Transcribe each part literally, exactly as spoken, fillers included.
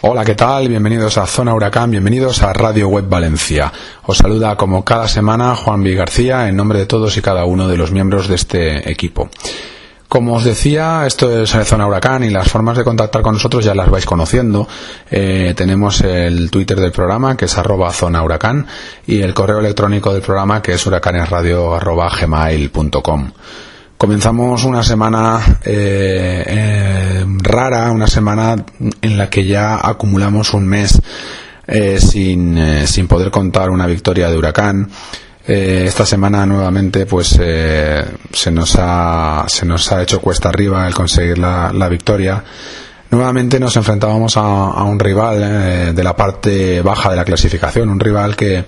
Hola, ¿qué tal? Bienvenidos a Zona Huracán, bienvenidos a Radio Web Valencia. Os saluda como cada semana Juan B. García en nombre de todos y cada uno de los miembros de este equipo. Como os decía, esto es Zona Huracán y las formas de contactar con nosotros ya las vais conociendo. Eh, tenemos el Twitter del programa, que es arroba Zona Huracán, y el correo electrónico del programa, que es huracanes radio arroba gmail punto com. Comenzamos una semana eh, eh, rara, una semana en la que ya acumulamos un mes eh, sin, eh, sin poder contar una victoria de Huracán. Eh, esta semana nuevamente pues eh, se nos ha se nos ha hecho cuesta arriba el conseguir la, la victoria. Nuevamente nos enfrentábamos a, a un rival eh, de la parte baja de la clasificación, un rival que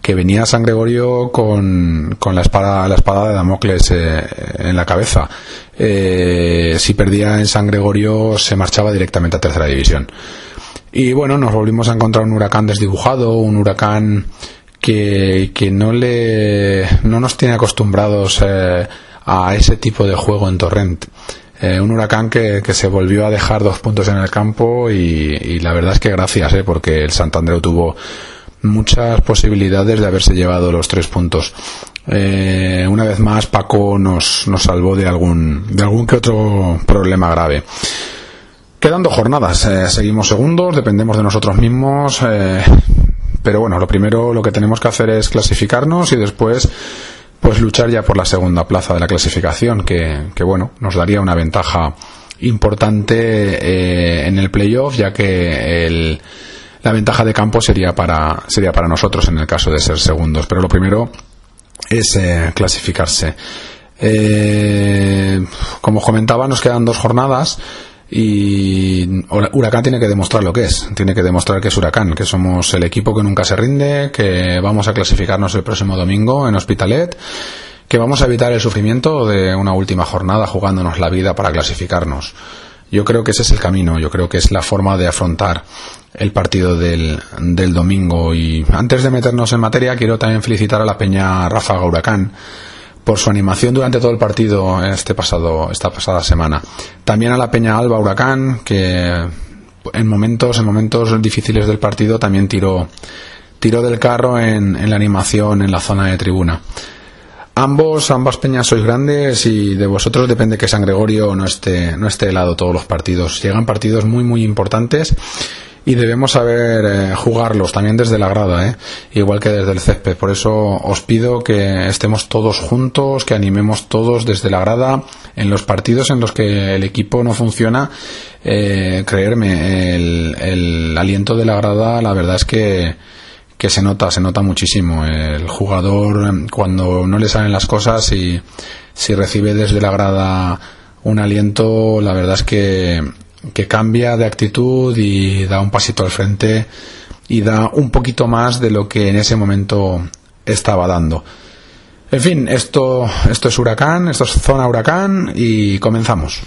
que venía a San Gregorio con, con la espada la espada de Damocles eh, en la cabeza. Eh, si perdía en San Gregorio se marchaba directamente a tercera división. Y bueno, nos volvimos a encontrar un Huracán desdibujado, un Huracán que, que no le no nos tiene acostumbrados eh, a ese tipo de juego en Torrent. Eh, un Huracán que, que se volvió a dejar dos puntos en el campo y, y la verdad es que gracias, eh, porque el Sant Andreu tuvo muchas posibilidades de haberse llevado los tres puntos. Eh, una vez más Paco nos, nos salvó de algún de algún que otro problema grave. Quedan dos jornadas, eh, seguimos segundos, dependemos de nosotros mismos, eh, pero bueno, lo primero lo que tenemos que hacer es clasificarnos y después pues luchar ya por la segunda plaza de la clasificación, que, que bueno, nos daría una ventaja importante eh, en el playoff, ya que el La ventaja de campo sería para sería para nosotros en el caso de ser segundos, pero lo primero es eh, clasificarse. Eh, como os comentaba, nos quedan dos jornadas y Huracán tiene que demostrar lo que es, tiene que demostrar que es Huracán, que somos el equipo que nunca se rinde, que vamos a clasificarnos el próximo domingo en Hospitalet, que vamos a evitar el sufrimiento de una última jornada jugándonos la vida para clasificarnos. Yo creo que ese es el camino, yo creo que es la forma de afrontar el partido del, del domingo. Y antes de meternos en materia, quiero también felicitar a la peña Ráfaga Huracán por su animación durante todo el partido este pasado esta pasada semana. También a la peña Alba Huracán, que en momentos en momentos difíciles del partido también tiró tiró del carro en, en la animación en la zona de tribuna. Ambos, ambas peñas sois grandes y de vosotros depende que San Gregorio no esté, no esté helado todos los partidos. Llegan partidos muy, muy importantes y debemos saber eh, jugarlos también desde la grada, ¿eh? Igual que desde el césped. Por eso os pido que estemos todos juntos, que animemos todos desde la grada. En los partidos en los que el equipo no funciona, eh, creerme, el, el aliento de la grada, la verdad es que que se nota, se nota muchísimo. El jugador, cuando no le salen las cosas y si recibe desde la grada un aliento, la verdad es que, que cambia de actitud y da un pasito al frente y da un poquito más de lo que en ese momento estaba dando. En fin, esto, esto es Huracán, esto es Zona Huracán y comenzamos.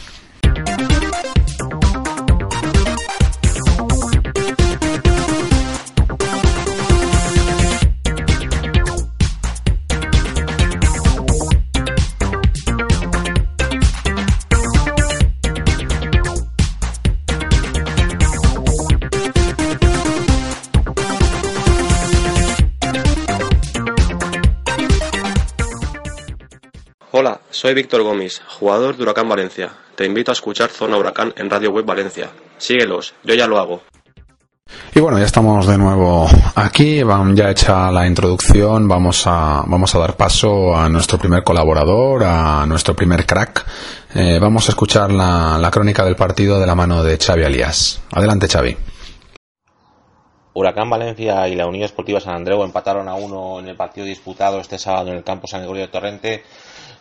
Hola, soy Víctor Gómez, jugador de Huracán Valencia. Te invito a escuchar Zona Huracán en Radio Web Valencia. Síguelos, yo ya lo hago. Y bueno, ya estamos de nuevo aquí, ya hecha la introducción, vamos a vamos a dar paso a nuestro primer colaborador, a nuestro primer crack. Eh, vamos a escuchar la, la crónica del partido de la mano de Xavi Alías. Adelante, Xavi. Huracán Valencia y la Unión Esportiva Sant Andreu empataron a uno en el partido disputado este sábado en el campo San Gregorio de Torrente.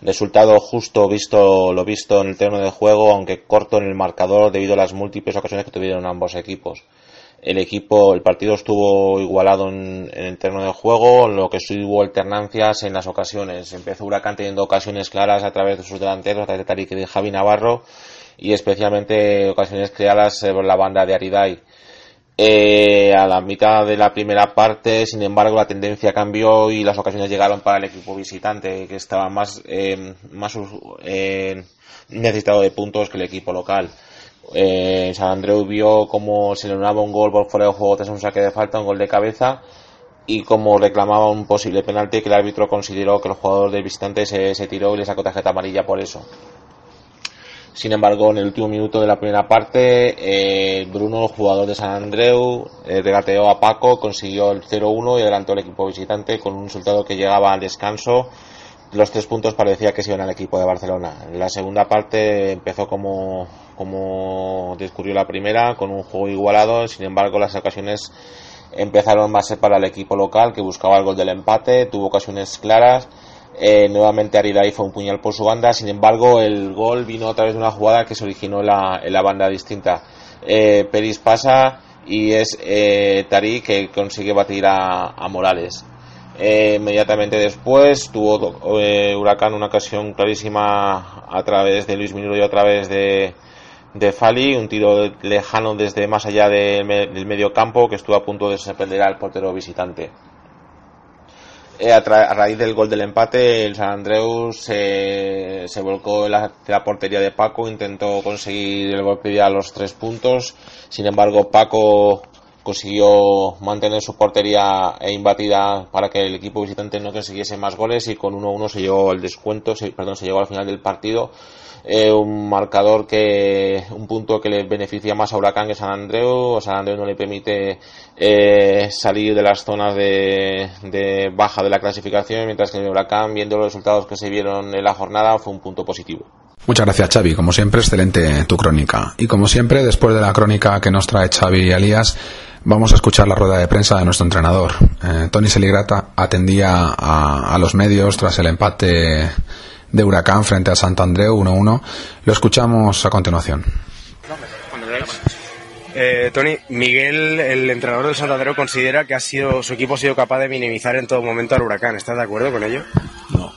Resultado justo visto lo visto en el terreno de juego, aunque corto en el marcador debido a las múltiples ocasiones que tuvieron ambos equipos. El equipo, el partido estuvo igualado en, en el terreno de juego, en lo que hubo alternancias en las ocasiones. Empezó Huracán teniendo ocasiones claras a través de sus delanteros, a través de Tarik y de Javi Navarro, y especialmente ocasiones creadas por la banda de Aridai. Eh, a la mitad de la primera parte, sin embargo, la tendencia cambió y las ocasiones llegaron para el equipo visitante, que estaba más, eh, más eh, necesitado de puntos que el equipo local. Eh, San Andreu vio como se le anulaba un gol por fuera de juego tras un saque de falta, un gol de cabeza, y como reclamaba un posible penalti que el árbitro consideró que el jugador del visitante se, se tiró y le sacó tarjeta amarilla por eso. Sin embargo, en el último minuto de la primera parte, eh, Bruno, el jugador de San Andreu, eh, regateó a Paco, consiguió el cero uno y adelantó al equipo visitante con un resultado que llegaba al descanso. Los tres puntos parecía que se iban al equipo de Barcelona. La segunda parte empezó como, como discurrió la primera, con un juego igualado. Sin embargo, las ocasiones empezaron más para el equipo local, que buscaba el gol del empate, tuvo ocasiones claras. Eh, nuevamente Aridai fue un puñal por su banda. Sin embargo, el gol vino a través de una jugada que se originó en la, en la banda distinta. Eh, Peris pasa y es eh, Tarik que consigue batir a, a Morales. Eh, inmediatamente después tuvo eh, Huracán una ocasión clarísima a través de Luis Minuro y a través de, de Fali, un tiro lejano desde más allá de, de, del medio campo que estuvo a punto de sorprender al portero visitante. Eh, a, tra- a raíz del gol del empate, el San Andreu se, se volcó en la, la portería de Paco, intentó conseguir el golpe a los tres puntos. Sin embargo, Paco consiguió mantener su portería e imbatida para que el equipo visitante no consiguiese más goles, y con uno uno se llegó al descuento, se, perdón, se llegó al final del partido. Eh, un marcador que, un punto que le beneficia más a Huracán que a San Andreu. San Andreu no le permite eh, salir de las zonas de, de baja de la clasificación, mientras que el Huracán, viendo los resultados que se vieron en la jornada, fue un punto positivo. Muchas gracias, Xavi. Como siempre, excelente tu crónica. Y como siempre, después de la crónica que nos trae Xavi Alías, vamos a escuchar la rueda de prensa de nuestro entrenador. Eh, Toni Seligrat atendía a, a los medios tras el empate de Huracán frente a Sant Andreu uno uno. Lo escuchamos a continuación. Eh, Toni, Miguel, el entrenador del Sant Andreu, considera que ha sido, su equipo ha sido capaz de minimizar en todo momento al Huracán. ¿Estás de acuerdo con ello? No,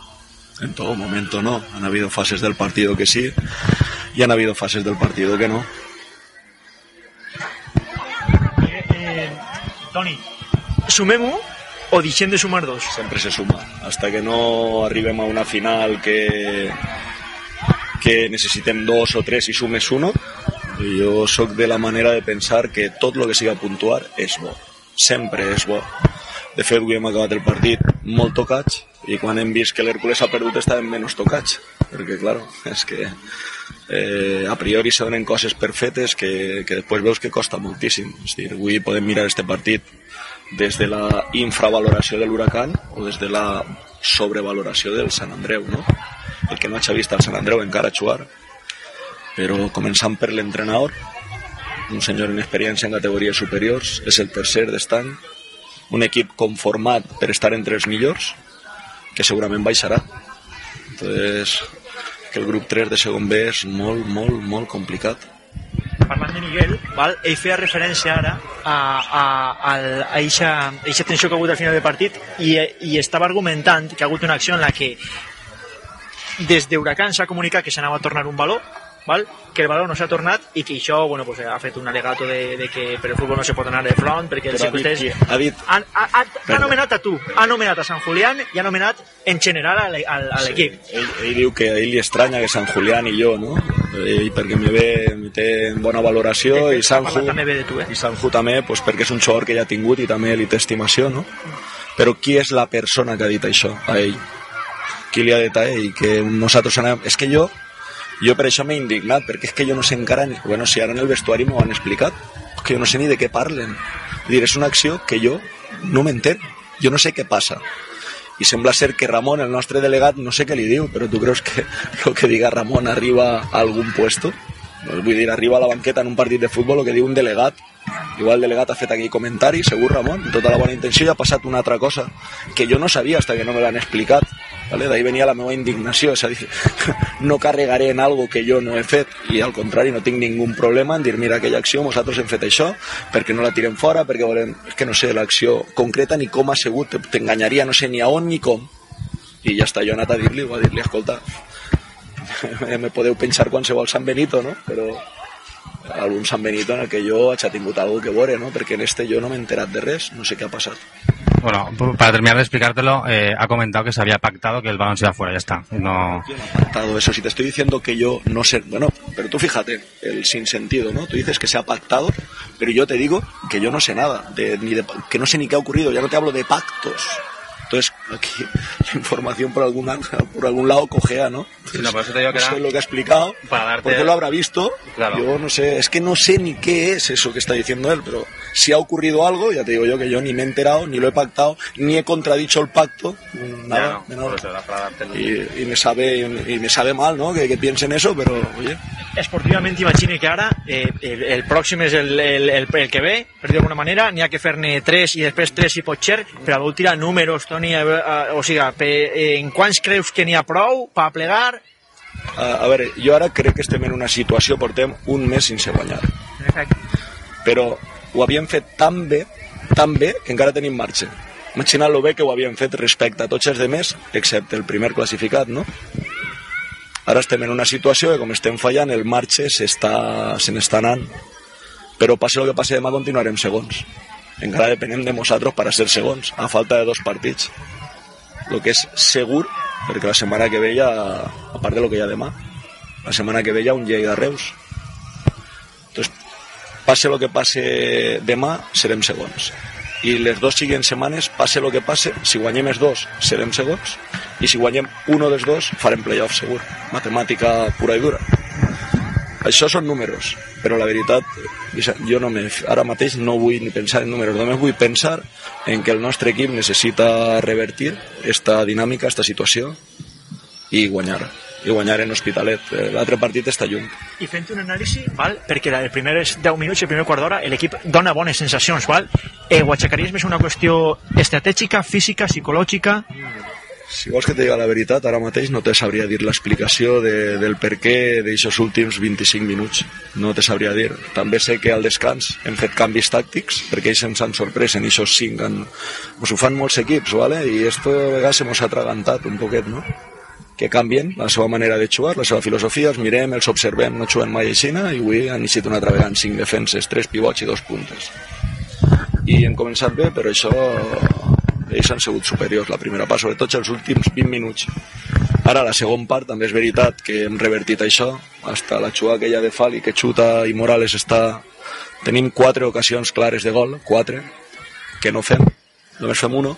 en todo momento no. Han habido fases del partido que sí y han habido fases del partido que no. Eh, eh, Toni, ¿sumemos o deixem de sumar dos? Sempre se suma. Hasta que no arribem a una final que que necessitem dos o tres i sumes uno, jo soc de la manera de pensar que tot lo que siga puntuar és bo. Sempre és bo. De fet, avui hem acabat el partit molt tocats i quan hem vist que l'Hércules ha perdut estàvem menys tocats. Perquè, claro, és que eh, a priori se donen coses per fetes que, que després veus que costa moltíssim. És a dir, avui podem mirar este partit desde la infravaloració del Huracán o desde la sobrevaloració del Sant Andreu, no? El que no ha vist al Sant Andreu encara a jugar. Però començant per l'entrenador, un senyor en experiència en categories superiors, és el tercer d'estany, un equip conformat per estar entre els millors, que segurament baixarà. Entonces, que el grup tres de segon B és molt, molt, molt complicat. Parlant de Miguel, val, ell feia referència ara a, a, a, a eixa tensió que ha hagut al final del partit i, i estava argumentant que ha hagut una acció en la que des d'Huracán s'ha comunicat que s'anava a tornar un valor, val, que el valor no s'ha tornat i que això, bueno, pues, ha fet un alegato de, de que per el futbol no se pot anar de front perquè els circuites... Ha, dit... ha, ha, ha, ha nomenat a tu, ha nomenat a Sant Julián i ha nomenat en general a l'equip. Sí. Ell, ell diu que a ell li estranya que Sant Julián i jo, no? I perquè me ve, me té bona valoració, i Sanju també ve de tu, eh? I Sanju també, pues, perquè és un jugador que ja ha tingut i també li té estimació, no? Però qui és la persona que ha dit això a ell? que li ha de traer y que nosotros anem... És que jo, jo per això m'he indignat, perquè és que jo no sé encara... Bueno, si ara en el vestuari m'ho han explicat, que jo no sé ni de què parlen. És dir, és una acció que jo no m'entenc, jo no sé què passa. I sembla ser que Ramon, el nostre delegat, no sé què li diu, però tu creus que el que diga Ramon arriba a algun puesto? Vull dir, arriba a la banqueta en un partit de futbol el que diu un delegat. Igual el delegat ha fet aquí comentari, segur Ramon, amb tota la bona intenció, i ha passat una altra cosa que jo no sabia hasta que no me l'han explicat. ¿Vale? D'ahí venia la meva indignació, és a dir, no carregaré en algo que jo no he fet, i al contrari, no tinc ningun problema en dir, mira, aquella acció, nosaltres hem fet això, perquè no la tirem fora, perquè volem... És que no sé l'acció concreta ni com ha sigut, t'enganyaria, no sé ni a on ni com. I ja està, jo he anat a dir-li, o a dir-li, escolta, me podeu pensar qualsevol Sant Benito, no? Però algun Sant Benito en el que jo haig tingut algo que veure, no? Perquè en este jo no m'he enterat de res, no sé què ha passat. Bueno, para terminar de explicártelo, eh, ha comentado que se había pactado que el balón se iba fuera, ya está. No... ¿Quién ha pactado eso? Si te estoy diciendo que yo no sé... Bueno, pero tú fíjate, el sinsentido, ¿no? Tú dices que se ha pactado, pero yo te digo que yo no sé nada, de, ni de, que no sé ni qué ha ocurrido, ya no te hablo de pactos. Entonces, aquí la información por algún, por algún lado cojea, ¿no? Entonces, no, por eso te digo que no sé lo que ha explicado, para darte... porque lo habrá visto, claro. Yo no sé, es que no sé ni qué es eso que está diciendo él, pero si ha ocurrido algo, ya te digo yo que yo ni me he enterado, ni lo he pactado, ni he contradicho el pacto, nada, no, menor. Y, y, me sabe, y me sabe mal, ¿no? Que, que piensen eso, pero oye. Esportivamente imagine que ahora eh, el, el próximo es el, el, el, el que ve, perdido de alguna manera, ni ha que fer-ne tres y después tres y potser, pero a última números, Toni, o siga, en quants creus que n'hi ha prou per plegar? A veure, jo ara crec que estem en una situació, portem un mes sense guanyar. Exacte. Però ho havíem fet tan bé, tan bé, que encara tenim marxa. Imagina lo bé que ho havíem fet respecte a tots els demés, excepte el primer classificat, no? Ara estem en una situació que, com estem fallant, el marxa se n'està anant. Però passi el que passi demà, continuarem segons. Encara depenem de nosaltres per a ser segons, a falta de dos partits. Lo que és segur, perquè la setmana que ve ja, a part de lo que hi ha demà, la setmana que ve ja un Lleida Reus. Entonces, passe lo que passe demà, serem segons. I les dues següents setmanes, passe lo que passe, si guanyem els dos, serem segons, i si guanyem uno dels dos, farem playoff segur. Matemàtica pura i dura. Això són números, però la veritat, jo no me, ara mateix no vull ni pensar en números, només vull pensar en que el nostre equip necessita revertir esta dinàmica, esta situació, i guanyar, i guanyar en Hospitalet. L'altre partit està lluny. I fent un anàlisi, val? Perquè els primers deu minuts, el primer quart d'hora, l'equip dona bones sensacions, val? Eh, ho aixecaries més una qüestió estratègica, física, psicològica... Si vols que te diga la veritat, ara mateix no te sabria dir l'explicació de, del per què d'aixos últims vint-i-cinc minuts. No te sabria dir. També sé que al descans hem fet canvis tàctics, perquè ells ens han sorprès en aquests cinc. En... Pues ho fan molts equips, ¿vale? I esto a vegades se mos ha atragantat un poquet, ¿no? Que canvien la seva manera de jugar, la seva filosofia, els mirem, els observem, no juguen mai aixina, i avui han iniciat una altra vegada en cinc defenses, tres pivots i dos puntes. I hem començat bé, però això... ells han sigut superiors la primera part, sobretot els últims vint minuts. Ara la segona part també és veritat que hem revertit això, hasta la xua aquella de Fali que xuta i Morales està... Tenim quatre ocasions clares de gol, quatre, que no fem, només fem uno,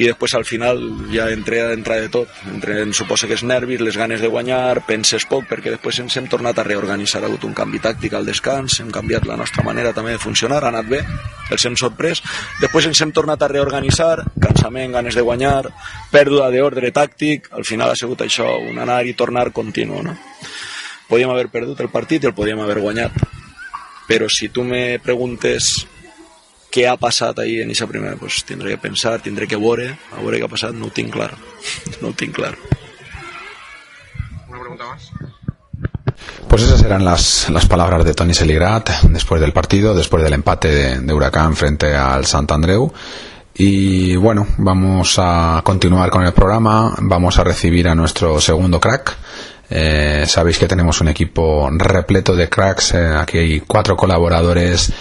i després al final ja entra de tot, entra, suposa que és nervis, les ganes de guanyar, penses poc, perquè després ens hem tornat a reorganitzar, ha hagut un canvi tàctic al descans, hem canviat la nostra manera també de funcionar, ha anat bé, els hem sorprès, després ens hem tornat a reorganitzar, cansament, ganes de guanyar, pèrdua d'ordre tàctic, al final ha sigut això, un anar i tornar continu, no? Podíem haver perdut el partit i el podíem haver guanyat, però si tu me preguntes què ha passat ahir en aquesta primera, pues tindré que pensar, tindré que veure, a veure què ha passat, no ho tinc clar, no ho tinc clar. Una pregunta más. Pues esas eran las, las palabras de Toni Seligrat después del partido, después del empate de, de Huracán frente al Sant Andreu. Y bueno, vamos a continuar con el programa, vamos a recibir a nuestro segundo crack. Eh, sabéis que tenemos un equipo repleto de cracks, eh, aquí hay cuatro colaboradores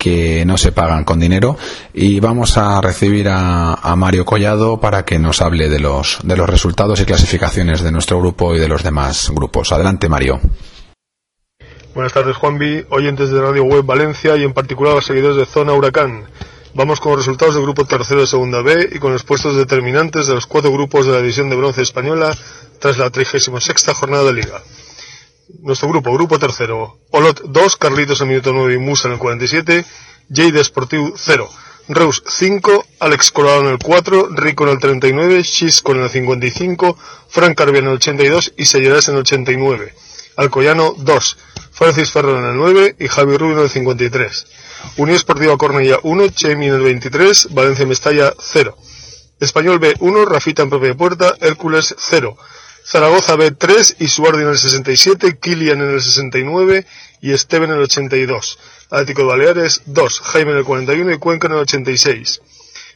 que no se pagan con dinero, y vamos a recibir a, a Mario Collado para que nos hable de los de los resultados y clasificaciones de nuestro grupo y de los demás grupos. Adelante, Mario. Buenas tardes, Juanvi, oyentes de Radio Web Valencia y en particular a los seguidores de Zona Huracán. Vamos con los resultados del grupo tercero de Segunda B y con los puestos determinantes de los cuatro grupos de la división de bronce española tras la trigésima sexta jornada de Liga. Nuestro grupo, grupo tercero, Olot dos, Carlitos en minuto nueve y Musa en el cuarenta y siete, Lleida Esportiu cero, Reus cinco, Alex Colorado en el cuatro, Rico en el treinta y nueve, Xisco en el cincuenta y cinco, Fran Carvia en el ochenta y dos y Sellarás en el ochenta y nueve, Alcoyano dos, Francis Ferrer en el nueve y Javi Rubio en el cincuenta y tres, Unión Esportiva Cornellà uno, Jaime en el veintitrés, Valencia Mestalla cero, Español B uno, Rafita en propia puerta, Hércules cero, Zaragoza B tres, Isuardi en el sesenta y siete, Kilian en el sesenta y nueve y Esteban en el ochenta y dos. Atlético de Baleares dos, Jaime en el cuarenta y uno y Cuenca en el ochenta y seis.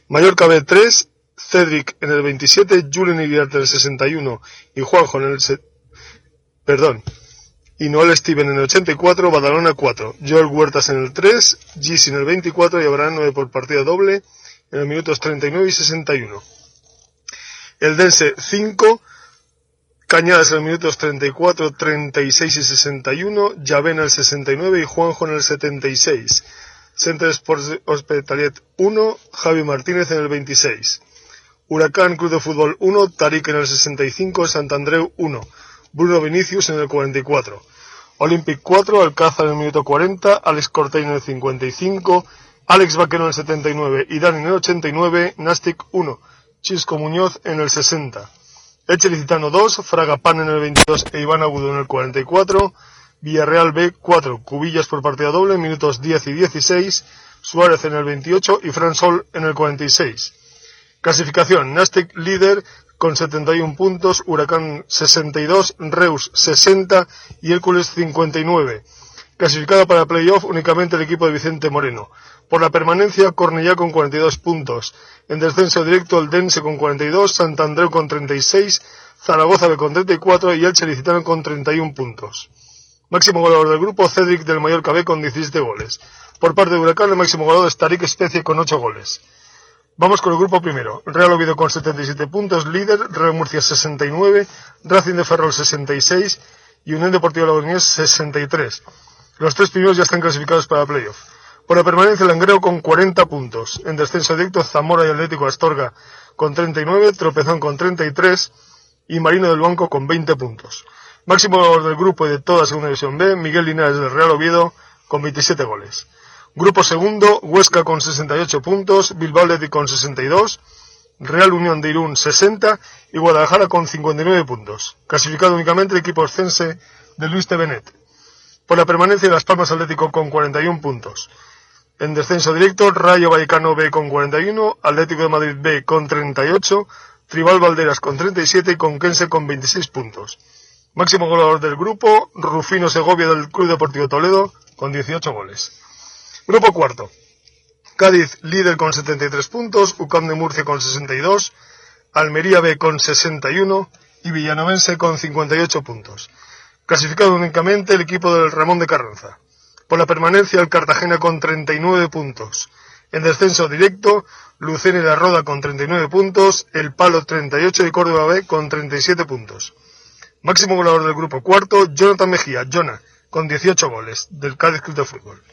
Mallorca B tres, Cedric en el veintisiete, Julen Iguiarte en el sesenta y uno y Juanjo en el... Se... Perdón. Y Noel Steven en el ochenta y cuatro, Badalona cuatro, Joel Huertas en el tres, Gis en el veinticuatro y habrá nueve por partida doble en los minutos treinta y nueve y sesenta y uno. Eldense cinco, Cañadas en los minutos treinta y cuatro, treinta y seis y sesenta y uno, Llavena en el sesenta y nueve y Juanjo en el setenta y seis. Centre Sports Hospitalet uno, Javi Martínez en el veintiséis. Huracán Club de Fútbol uno, Tarik en el sesenta y cinco, Sant Andreu uno, Bruno Vinicius en el cuarenta y cuatro. Olympic cuatro, Alcázar en el minuto cuarenta, Alex Cortein en el cincuenta y cinco, Alex Vaquero en el setenta y nueve y Dani en el ochenta y nueve, Nastic uno, Chisco Muñoz en el sesenta. Echelicitano dos, Fragapán en el veintidós e Iván Agudo en el cuarenta y cuatro, Villarreal B cuatro, Cubillas por partida doble, minutos diez y dieciséis, Suárez en el veintiocho y Fran Sol en el cuarenta y seis. Clasificación, Nastic líder con setenta y uno puntos, Huracán sesenta y dos, Reus sesenta y Hércules cincuenta y nueve. Clasificada para playoff únicamente el equipo de Vicente Moreno. Por la permanencia, Cornellà con cuarenta y dos puntos. En descenso directo, Eldense con cuarenta y dos, Sant Andreu con treinta y seis, Zaragoza B con treinta y cuatro y Elche Licitano con treinta y uno puntos. Máximo goleador del grupo, Cedric del Mallorca B con diecisiete goles. Por parte de Huracán, el máximo goleador es Tarik Especie con ocho goles. Vamos con el grupo primero. Real Oviedo con setenta y siete puntos, líder, Real Murcia sesenta y nueve, Racing de Ferrol sesenta y seis y Unión Deportiva Logroñés sesenta y tres. Los tres primeros ya están clasificados para playoff. Por la permanencia, Langreo con cuarenta puntos. En descenso directo, Zamora y Atlético Astorga con treinta y nueve, Tropezón con treinta y tres y Marino del Banco con veinte puntos. Máximo goleador del grupo y de toda Segunda División B, Miguel Linares del Real Oviedo con veintisiete goles. Grupo segundo, Huesca con sesenta y ocho puntos, Bilbao Athletic con sesenta y dos, Real Unión de Irún sesenta y Guadalajara con cincuenta y nueve puntos. Clasificado únicamente el equipo oscense de Luis de Benet. Por la permanencia, Las Palmas Atlético con cuarenta y uno puntos. En descenso directo, Rayo Vallecano B con cuarenta y uno, Atlético de Madrid B con treinta y ocho, Tribal Valderas con treinta y siete y Conquense con veintiséis puntos. Máximo goleador del grupo, Rufino Segovia del Club Deportivo Toledo con dieciocho goles. Grupo cuarto, Cádiz líder con setenta y tres puntos, UCAM de Murcia con sesenta y dos, Almería B con sesenta y uno y Villanovense con cincuenta y ocho puntos. Clasificado únicamente el equipo del Ramón de Carranza. Por la permanencia, el Cartagena con treinta y nueve puntos. En descenso directo, Lucena y La Roda con treinta y nueve puntos, El Palo treinta y ocho y Córdoba B con treinta y siete puntos. Máximo goleador del grupo cuarto, Jonathan Mejía, Jona, con dieciocho goles, del Cádiz Club de Fútbol.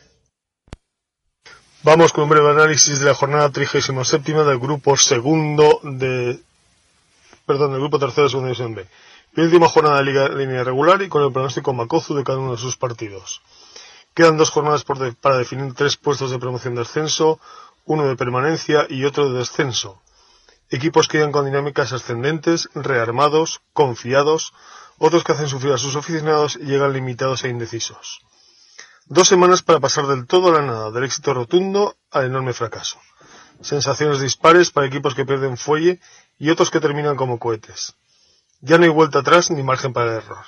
Vamos con un breve análisis de la jornada trigésima séptima del grupo segundo de... Perdón, del grupo tercero de Segunda División B. Última jornada de Liga línea regular y con el pronóstico Macozu de cada uno de sus partidos. Quedan dos jornadas por de, para definir tres puestos de promoción de ascenso, uno de permanencia y otro de descenso. Equipos que llegan con dinámicas ascendentes, rearmados, confiados, otros que hacen sufrir a sus aficionados y llegan limitados e indecisos. Dos semanas para pasar del todo a la nada, del éxito rotundo al enorme fracaso. Sensaciones dispares para equipos que pierden fuelle y otros que terminan como cohetes. Ya no hay vuelta atrás ni margen para el error.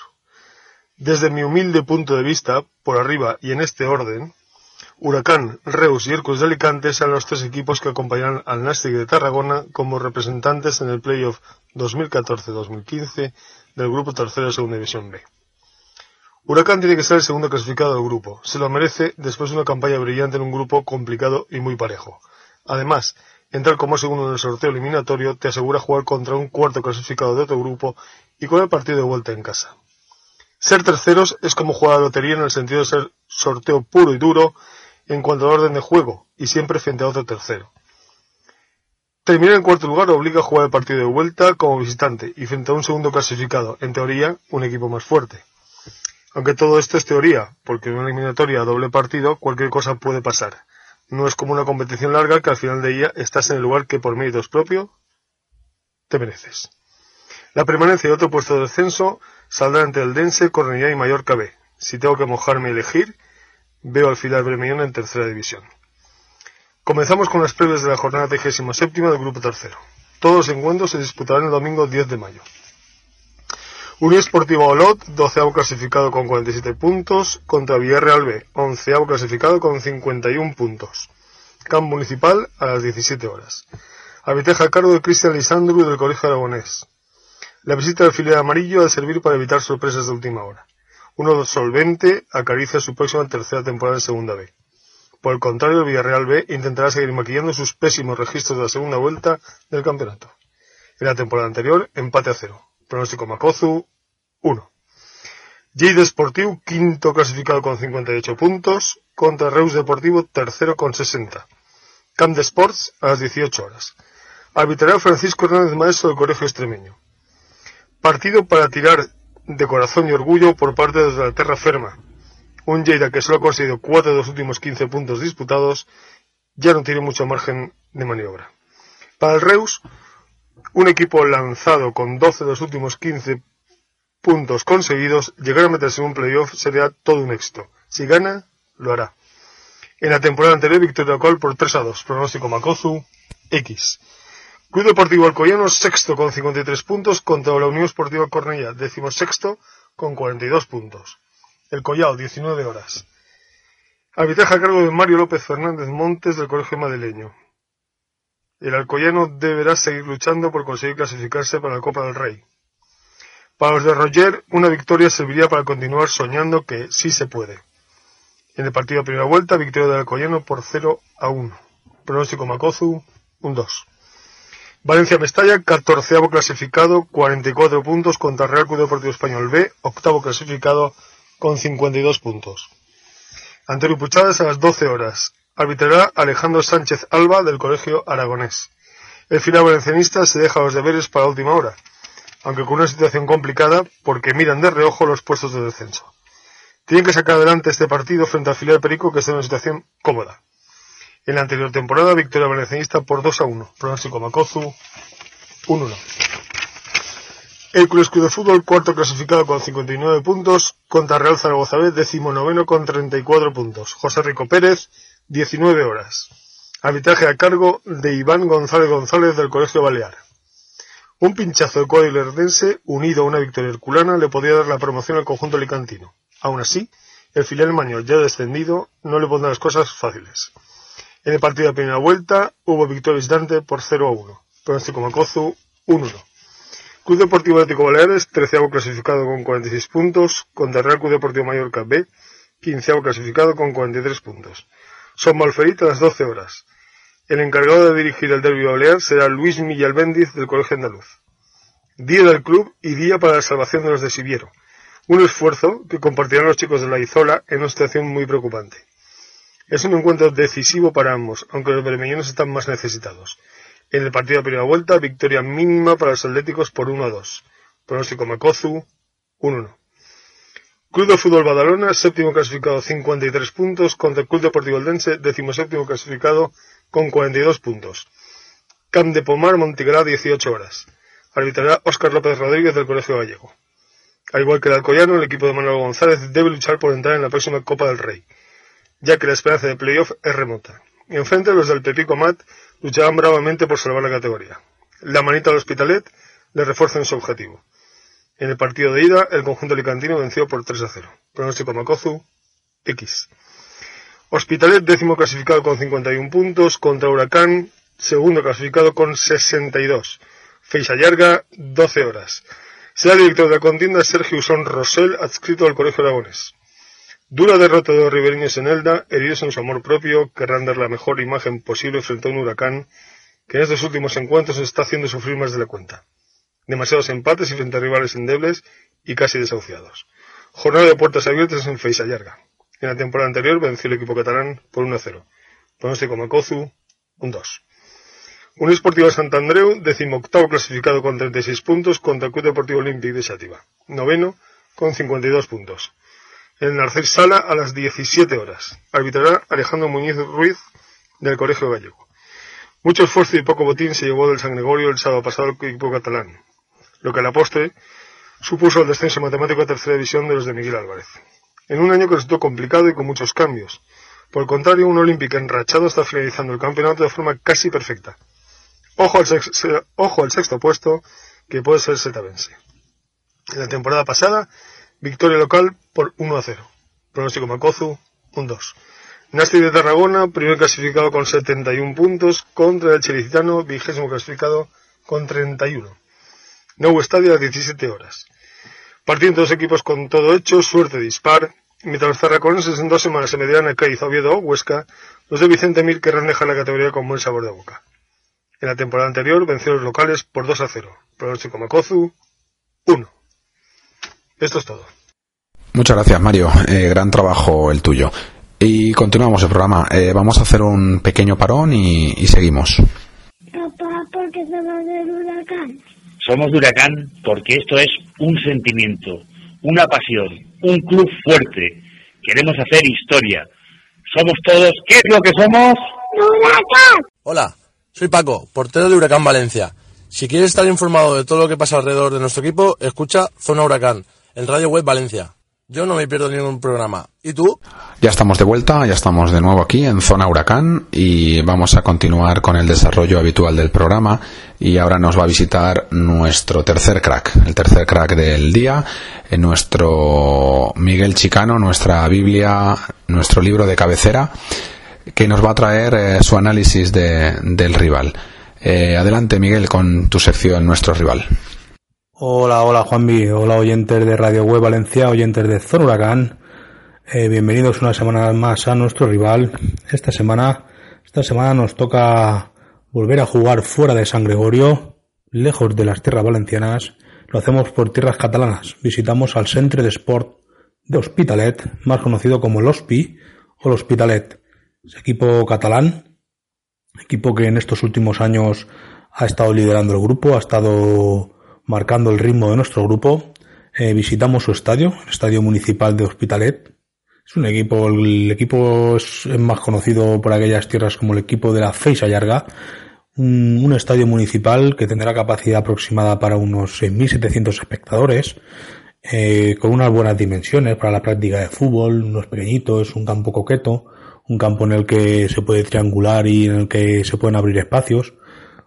Desde mi humilde punto de vista, por arriba y en este orden, Huracán, Reus y Hércules de Alicante serán los tres equipos que acompañarán al Nastic de Tarragona como representantes en el playoff dos mil catorce dos mil quince del grupo tercero de Segunda División B. Huracán tiene que ser el segundo clasificado del grupo. Se lo merece después de una campaña brillante en un grupo complicado y muy parejo. Además, entrar como segundo en el sorteo eliminatorio te asegura jugar contra un cuarto clasificado de otro grupo y con el partido de vuelta en casa. Ser terceros es como jugar a la lotería en el sentido de ser sorteo puro y duro en cuanto al orden de juego, y siempre frente a otro tercero. Terminar en cuarto lugar obliga a jugar el partido de vuelta como visitante y frente a un segundo clasificado, en teoría, un equipo más fuerte. Aunque todo esto es teoría, porque en una eliminatoria a doble partido cualquier cosa puede pasar. No es como una competición larga que al final de ella estás en el lugar que por méritos propio te mereces. La permanencia de otro puesto de descenso saldrá ante Eldense, Cornellá y Mallorca B. Si tengo que mojarme y elegir, veo al final Bermellón en tercera división. Comenzamos con las previas de la jornada treinta y siete del grupo tercero. Todos los encuentros se disputarán el domingo diez de mayo. Unión Esportiva Olot, doceavo clasificado con cuarenta y siete puntos, contra Villarreal B, onceavo clasificado con cincuenta y un puntos. Camp Municipal a las diecisiete horas. Arbitraje a cargo de Cristian Lisandro y del Colegio Aragonés. La visita del filial amarillo ha de servir para evitar sorpresas de última hora. Uno solvente acaricia su próxima tercera temporada en Segunda B. Por el contrario, el Villarreal B intentará seguir maquillando sus pésimos registros de la segunda vuelta del campeonato. En la temporada anterior, empate a cero. Pronóstico Macozu, uno. Lleida Esportiu, quinto clasificado con cincuenta y ocho puntos, contra Reus Deportivo, tercero con sesenta. Camp de Sports, a las dieciocho horas. Arbitrará Francisco Hernández Maestro del Colegio Extremeño. Partido para tirar de corazón y orgullo por parte de la Terra Ferma. Un Lleida que solo ha conseguido cuatro de los últimos quince puntos disputados, ya no tiene mucho margen de maniobra. Para el Reus, un equipo lanzado con doce de los últimos quince puntos conseguidos, llegar a meterse en un playoff sería todo un éxito. Si gana, lo hará. En la temporada anterior, victoria local por tres a dos, pronóstico Macozu, X. Club Deportivo Alcoyano, sexto con cincuenta y tres puntos, contra la Unión Esportiva Cornellá, décimo sexto con cuarenta y dos puntos. El Collao, diecinueve horas. Arbitraje a cargo de Mario López Fernández Montes del Colegio Madrileño. El Alcoyano deberá seguir luchando por conseguir clasificarse para la Copa del Rey. Para los de Roger, una victoria serviría para continuar soñando que sí se puede. En el partido de primera vuelta, victoria del Alcoyano por cero a uno. Pronóstico Macozu, un dos. Valencia Mestalla, catorceavo clasificado, cuarenta y cuatro puntos contra Real Club Deportivo Español B, octavo clasificado con cincuenta y dos puntos. Antonio Puchadas a las doce horas. Arbitrará Alejandro Sánchez Alba del Colegio Aragonés. El filial valencianista se deja los deberes para última hora, aunque con una situación complicada porque miran de reojo los puestos de descenso. Tienen que sacar adelante este partido frente al filial Perico, que está en una situación cómoda. En la anterior temporada, victoria valencianista por dos a uno. Pronóstico Macozu, uno uno. Hércules Club de Fútbol, cuarto clasificado con cincuenta y nueve puntos, contra Real Zaragoza B, décimo noveno con treinta y cuatro puntos. José Rico Pérez, diecinueve horas. Arbitraje a cargo de Iván González González del Colegio Balear. Un pinchazo de cuadro ilerdense unido a una victoria herculana le podría dar la promoción al conjunto alicantino. Aún así, el filial mañol ya descendido no le pondrá las cosas fáciles. En el partido de primera vuelta hubo victoria visitante por cero a uno. Pronóstico Macozu, uno uno. Club Deportivo Atlético Baleares, treceavo clasificado con cuarenta y seis puntos, contra Real Club Deportivo Mallorca B, quinceavo clasificado con cuarenta y tres puntos. Son Malferit a las doce horas. El encargado de dirigir el derbi balear será Luis Millalbendiz del Colegio Andaluz. Día del club y día para la salvación de los de Siviero. Un esfuerzo que compartirán los chicos de la Izola en una situación muy preocupante. Es un encuentro decisivo para ambos, aunque los bermellones están más necesitados. En el partido de primera vuelta, victoria mínima para los atléticos por uno a dos. Pronóstico Macozu, uno uno. Club de Fútbol Badalona, séptimo clasificado, cincuenta y tres puntos, contra el Club Deportivo Eldense, décimo séptimo clasificado, con cuarenta y dos puntos. Camp de Pomar, Montigrá, dieciocho horas. Arbitrará Óscar López Rodríguez del Colegio Gallego. Al igual que el Alcoyano, el equipo de Manuel González debe luchar por entrar en la próxima Copa del Rey, ya que la esperanza de playoff es remota. Enfrente, los del Pepico Mat lucharán bravamente por salvar la categoría. La manita al Hospitalet le refuerza en su objetivo. En el partido de ida, el conjunto alicantino venció por tres a cero. Pronóstico Macozu, X. Hospitalet, décimo clasificado con cincuenta y un puntos, contra Huracán, segundo clasificado con sesenta y dos. Feixa Llarga, doce horas. Será director de la contienda Sergio Usón Rosell, adscrito al Colegio Aragones. Dura derrota de los ribereños en Elda, heridos en su amor propio, querrán dar la mejor imagen posible frente a un Huracán que en estos últimos encuentros está haciendo sufrir más de la cuenta. Demasiados empates y frente a rivales endebles y casi desahuciados. Jornada de puertas abiertas en Feixa Llarga. en la temporada anterior venció el equipo catalán por uno a cero. Pronóstico Macozu, un dos. Unión Esportiva Sant Andreu, decimoctavo clasificado con treinta y seis puntos contra el Club Deportivo Olímpic de Xàtiva, noveno con cincuenta y dos puntos. El Narcés Sala a las diecisiete horas. Arbitrará Alejandro Muñiz Ruiz del Colegio Gallego. Mucho esfuerzo y poco botín se llevó del San Gregorio el sábado pasado al equipo catalán, lo que a la postre supuso el descenso matemático a tercera división de los de Miguel Álvarez. En un año que resultó complicado y con muchos cambios. Por el contrario, un Olímpic enrachado está finalizando el campeonato de forma casi perfecta. Ojo al, sexto, ojo al sexto puesto, que puede ser Setavense. En la temporada pasada, victoria local por uno a cero. Pronóstico Macozu, un dos. Nasti de Tarragona, primer clasificado con setenta y un puntos, contra el Chericitano, vigésimo clasificado con treinta y uno. Nuevo estadio a las diecisiete horas. Partiendo dos equipos con todo hecho, suerte dispar. Mientras los zarraconeses en dos semanas se medirán a Cádiz, Oviedo o Huesca, los de Vicente Mir querrán dejar la categoría con buen sabor de boca. En la temporada anterior venció a los locales por dos a cero. Pronóstico Macozu, uno. Esto es todo. Muchas gracias, Mario. Eh, gran trabajo el tuyo. Y continuamos el programa. Eh, vamos a hacer un pequeño parón y, y seguimos. Papá, ¿por qué somos del Huracán? Somos de Huracán porque esto es un sentimiento, una pasión, un club fuerte. Queremos hacer historia. Somos todos. ¿Qué es lo que somos? ¡De Huracán! Hola, soy Paco, portero de Huracán Valencia. Si quieres estar informado de todo lo que pasa alrededor de nuestro equipo, escucha Zona Huracán en Radio Web Valencia. Yo no me pierdo ningún programa. ¿Y tú? Ya estamos de vuelta, ya estamos de nuevo aquí en Zona Huracán y vamos a continuar con el desarrollo habitual del programa y ahora nos va a visitar nuestro tercer crack, el tercer crack del día, nuestro Miguel Chicano, nuestra Biblia, nuestro libro de cabecera, que nos va a traer eh, su análisis de, del rival. Eh, adelante, Miguel, con tu sección Nuestro Rival. Hola, hola Juanvi, hola oyentes de Radio Web Valencia, oyentes de Zona Huracán, eh, bienvenidos una semana más a Nuestro Rival. Esta semana, esta semana nos toca volver a jugar fuera de San Gregorio, lejos de las tierras valencianas. Lo hacemos por tierras catalanas, visitamos al Centre d'Esport de Hospitalet, más conocido como el Hospi o el Hospitalet. Es equipo catalán, equipo que en estos últimos años ha estado liderando el grupo, ha estado marcando el ritmo de nuestro grupo. Eh, visitamos su estadio, el estadio municipal de Hospitalet. Es un equipo, el equipo es más conocido por aquellas tierras como el equipo de la Feixa Llarga. Un, un estadio municipal que tendrá capacidad aproximada para unos seis mil setecientos espectadores, eh, con unas buenas dimensiones para la práctica de fútbol, unos pequeñitos, un campo coqueto, un campo en el que se puede triangular y en el que se pueden abrir espacios.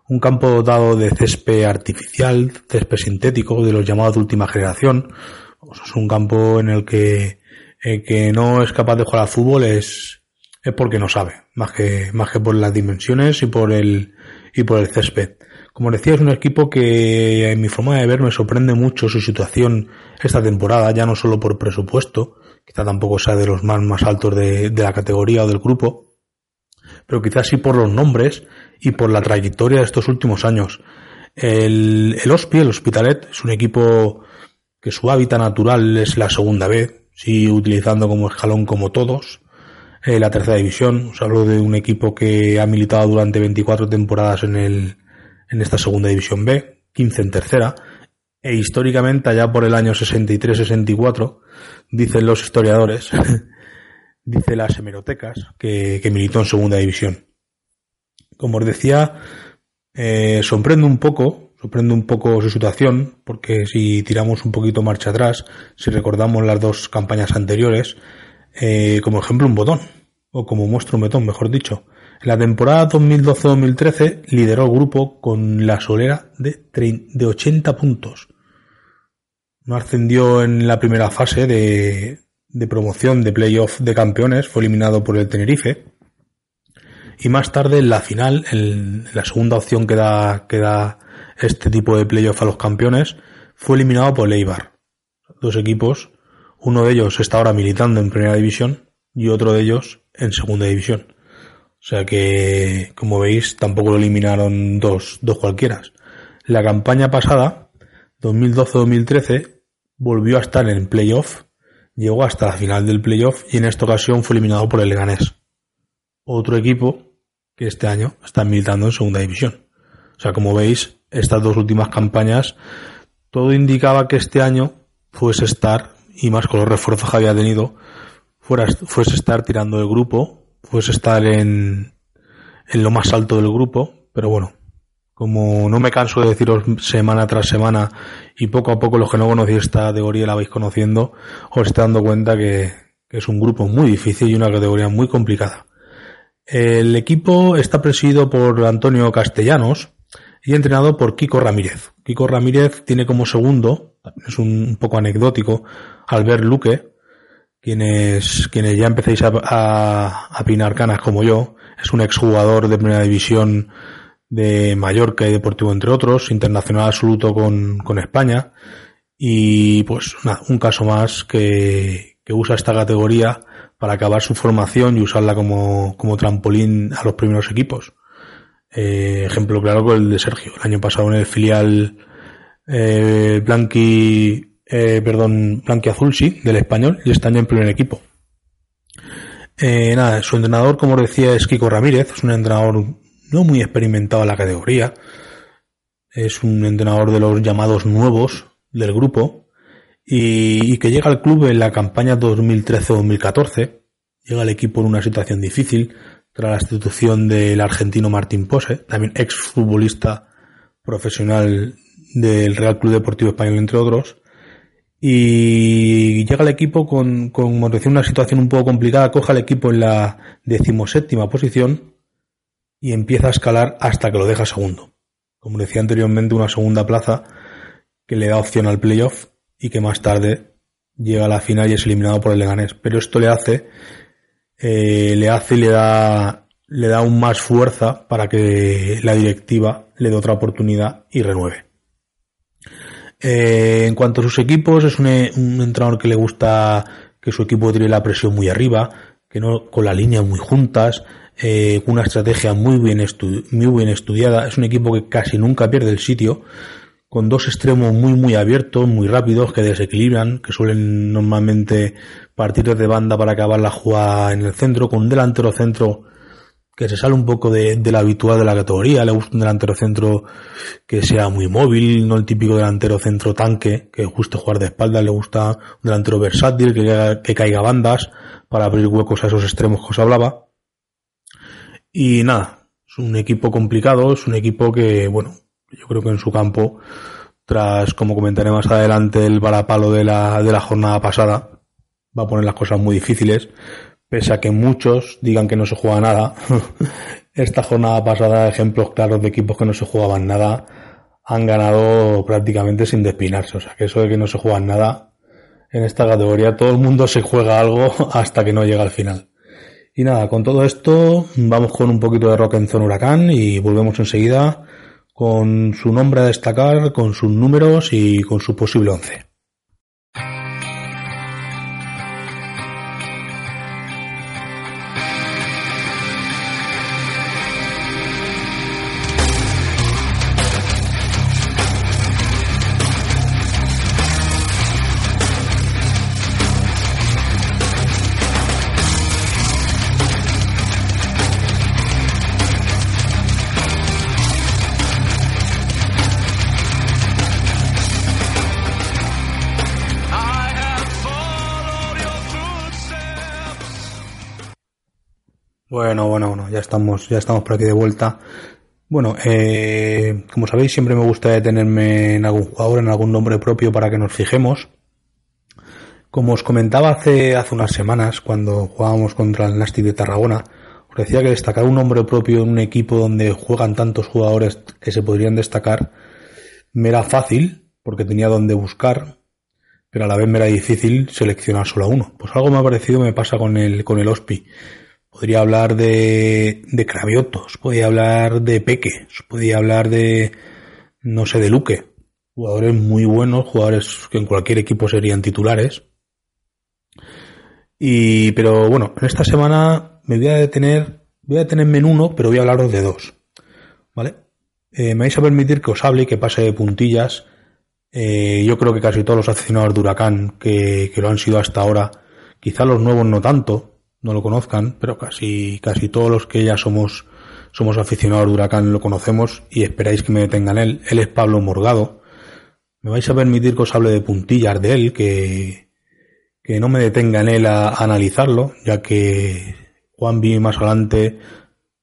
Un campo dotado de césped artificial, césped sintético, de los llamados de última generación. O sea, es un campo en el que el que no es capaz de jugar al fútbol es es porque no sabe, más que más que por las dimensiones y por el y por el césped. Como decía, es un equipo que en mi forma de ver me sorprende mucho su situación esta temporada, ya no solo por presupuesto, quizá tampoco sea de los más más altos de, de la categoría o del grupo, pero quizás sí por los nombres y por la trayectoria de estos últimos años. El, el Hospi, el Hospitalet, es un equipo que su hábitat natural es la segunda B, sí, utilizando como escalón como todos, eh, la tercera división. Os hablo de un equipo que ha militado durante veinticuatro temporadas en el en esta segunda división B, quince en tercera, e históricamente allá por el año sesenta y tres sesenta y cuatro, dicen los historiadores, dice las hemerotecas, que, que militó en segunda división. Como os decía, eh, sorprende un poco, sorprende un poco su situación, porque si tiramos un poquito marcha atrás, si recordamos las dos campañas anteriores, eh, como ejemplo un botón, o como muestra un botón, mejor dicho. En la temporada dos mil doce dos mil trece lideró el grupo con la solera de, de ochenta puntos. No ascendió en la primera fase de... de promoción de playoff de campeones, fue eliminado por el Tenerife y más tarde en la final, en la segunda opción que da, que da este tipo de playoff a los campeones, fue eliminado por el Eibar. Dos equipos, uno de ellos está ahora militando en primera división y otro de ellos en segunda división, o sea que como veis tampoco lo eliminaron dos, dos cualquiera. La campaña pasada, dos mil doce dos mil trece, volvió a estar en playoff llegó hasta la final del playoff y en esta ocasión fue eliminado por el Leganés, otro equipo que este año está militando en segunda división. O sea, como veis, estas dos últimas campañas, todo indicaba que este año fuese estar, y más con los refuerzos que había tenido, fuera, fuese estar tirando del grupo, fuese estar en, en lo más alto del grupo, pero bueno, como no me canso de deciros semana tras semana, y poco a poco los que no conocéis esta categoría la vais conociendo, os estáis dando cuenta que, que es un grupo muy difícil y una categoría muy complicada. El equipo está presidido por Antonio Castellanos y entrenado por Kiko Ramírez. Kiko Ramírez tiene como segundo, es un poco anecdótico, Albert Luque, quienes, quienes ya empecéis a, a, a pinar canas como yo. Es un exjugador de primera división de Mallorca y Deportivo, entre otros, internacional absoluto con, con España, y pues nada, un caso más que, que usa esta categoría para acabar su formación y usarla como, como trampolín a los primeros equipos. Eh, ejemplo claro con el de Sergio, el año pasado en el filial eh, blanqui eh, perdón, blanquiazul, sí, del Español, y este año en primer equipo. Eh, nada, su entrenador, como os decía, es Kiko Ramírez, es un entrenador no muy experimentado en la categoría, es un entrenador de los llamados nuevos del grupo y, y que llega al club en la campaña dos mil trece dos mil catorce, llega al equipo en una situación difícil tras la institución del argentino Martín Pose, también exfutbolista profesional del Real Club Deportivo Español, entre otros, y llega al equipo con, con una situación un poco complicada, coge al equipo en la decimoséptima posición y empieza a escalar hasta que lo deja segundo. Como decía anteriormente, una segunda plaza que le da opción al playoff y que más tarde llega a la final y es eliminado por el Leganés. Pero esto le hace, eh, le hace y le da, le da aún más fuerza para que la directiva le dé otra oportunidad y renueve. Eh, en cuanto a sus equipos, es un, un entrenador que le gusta que su equipo tire la presión muy arriba, que no con las líneas muy juntas, Eh, una estrategia muy bien, estu- muy bien estudiada. Es un equipo que casi nunca pierde el sitio, con dos extremos muy muy abiertos, muy rápidos, que desequilibran, que suelen normalmente partir desde banda para acabar la jugada en el centro, con un delantero centro que se sale un poco de, de la habitual de la categoría. Le gusta un delantero centro que sea muy móvil, no el típico delantero centro tanque que guste jugar de espaldas. Le gusta un delantero versátil que, ca- que caiga bandas para abrir huecos a esos extremos que os hablaba. Y nada, es un equipo complicado, es un equipo que, bueno, yo creo que en su campo, tras, como comentaré más adelante, el varapalo de la, de la jornada pasada, va a poner las cosas muy difíciles, pese a que muchos digan que no se juega nada. Esta jornada pasada, ejemplos claros de equipos que no se jugaban nada, han ganado prácticamente sin despeinarse. O sea, que eso de que no se juegan nada, en esta categoría todo el mundo se juega algo hasta que no llega al final. Y nada, con todo esto vamos con un poquito de rock en Zona Huracán y volvemos enseguida con su nombre a destacar, con sus números y con su posible once. Bueno, bueno, bueno, ya estamos, ya estamos por aquí de vuelta. Bueno, eh, como sabéis, siempre me gusta detenerme en algún jugador, en algún nombre propio para que nos fijemos. Como os comentaba hace, hace unas semanas, cuando jugábamos contra el Nàstic de Tarragona, os decía que destacar un nombre propio en un equipo donde juegan tantos jugadores que se podrían destacar me era fácil, porque tenía donde buscar, pero a la vez me era difícil seleccionar solo a uno. Pues algo me ha parecido, me pasa con el, con el Hospi. Podría hablar de, de Craviotos, podría hablar de Peque, podría hablar de, no sé, de Luque. Jugadores muy buenos, jugadores que en cualquier equipo serían titulares. Y, pero bueno, en esta semana me voy a detener, voy a detenerme en uno, pero voy a hablaros de dos, ¿vale? Eh, me vais a permitir que os hable y que pase de puntillas Eh, yo creo que casi todos los aficionados de Huracán que, que lo han sido hasta ahora, quizá los nuevos no tanto, no lo conozcan, pero casi casi todos los que ya somos somos aficionados de Huracán lo conocemos y esperáis que me detengan él. Él es Pablo Morgado. Me vais a permitir que os hable de puntillas de él, que, que no me detenga en él a, a analizarlo, ya que Juanvi más adelante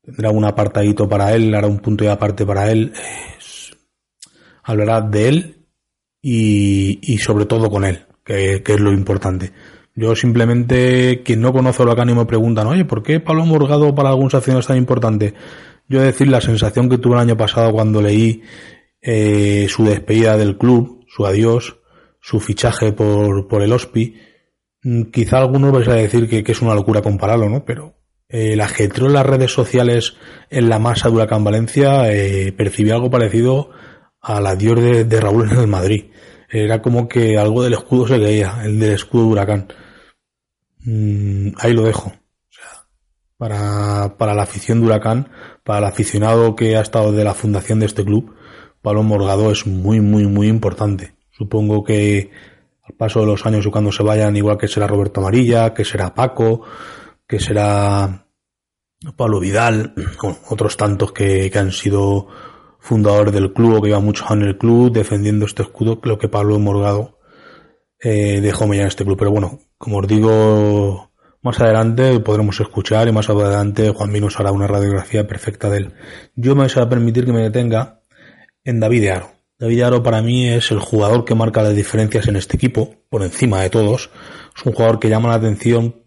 tendrá un apartadito para él, hará un punto y aparte para él, es, hablará de él. Y, y sobre todo con él, que, que es lo importante. Yo simplemente, quien no conoce a Huracán y me preguntan, oye, ¿por qué Pablo Morgado para algunos acciones tan importante? Yo decir la sensación que tuve el año pasado cuando leí eh, su despedida del club, su adiós, su fichaje por, por el Hospi. Quizá algunos vais a decir que, que es una locura compararlo, ¿no? Pero eh, el ajetreo en las redes sociales en la masa de Huracán Valencia eh, percibí algo parecido al adiós de, de Raúl en el Madrid. Era como que algo del escudo se caía, el del escudo de Huracán. Mm, ahí lo dejo. O sea, para, para la afición de Huracán, para el aficionado que ha estado de la fundación de este club, Pablo Morgado es muy, muy, muy importante. Supongo que al paso de los años y cuando se vayan, igual que será Roberto Amarilla, que será Paco, que será Pablo Vidal, bueno, otros tantos que, que han sido fundador del club o que lleva muchos años en el club defendiendo este escudo, creo que Pablo Morgado eh, dejó mellar en este club. Pero bueno, como os digo, más adelante podremos escuchar y más adelante Juanmi nos hará una radiografía perfecta de él. Yo me voy a permitir que me detenga en David Aro. David Aro para mí es el jugador que marca las diferencias en este equipo, por encima de todos. Es un jugador que llama la atención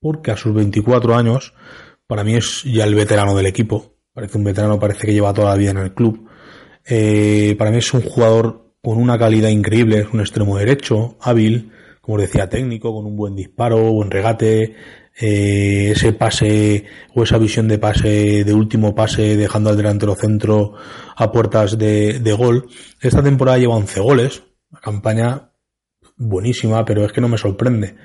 porque a sus veinticuatro años para mí es ya el veterano del equipo. Parece un veterano, parece que lleva toda la vida en el club. Eh, para mí es un jugador con una calidad increíble, es un extremo derecho, hábil, como os decía, técnico, con un buen disparo, buen regate, eh, ese pase o esa visión de pase, de último pase, dejando al delantero centro a puertas de, de gol. Esta temporada lleva once goles, una campaña buenísima, pero es que no me sorprende,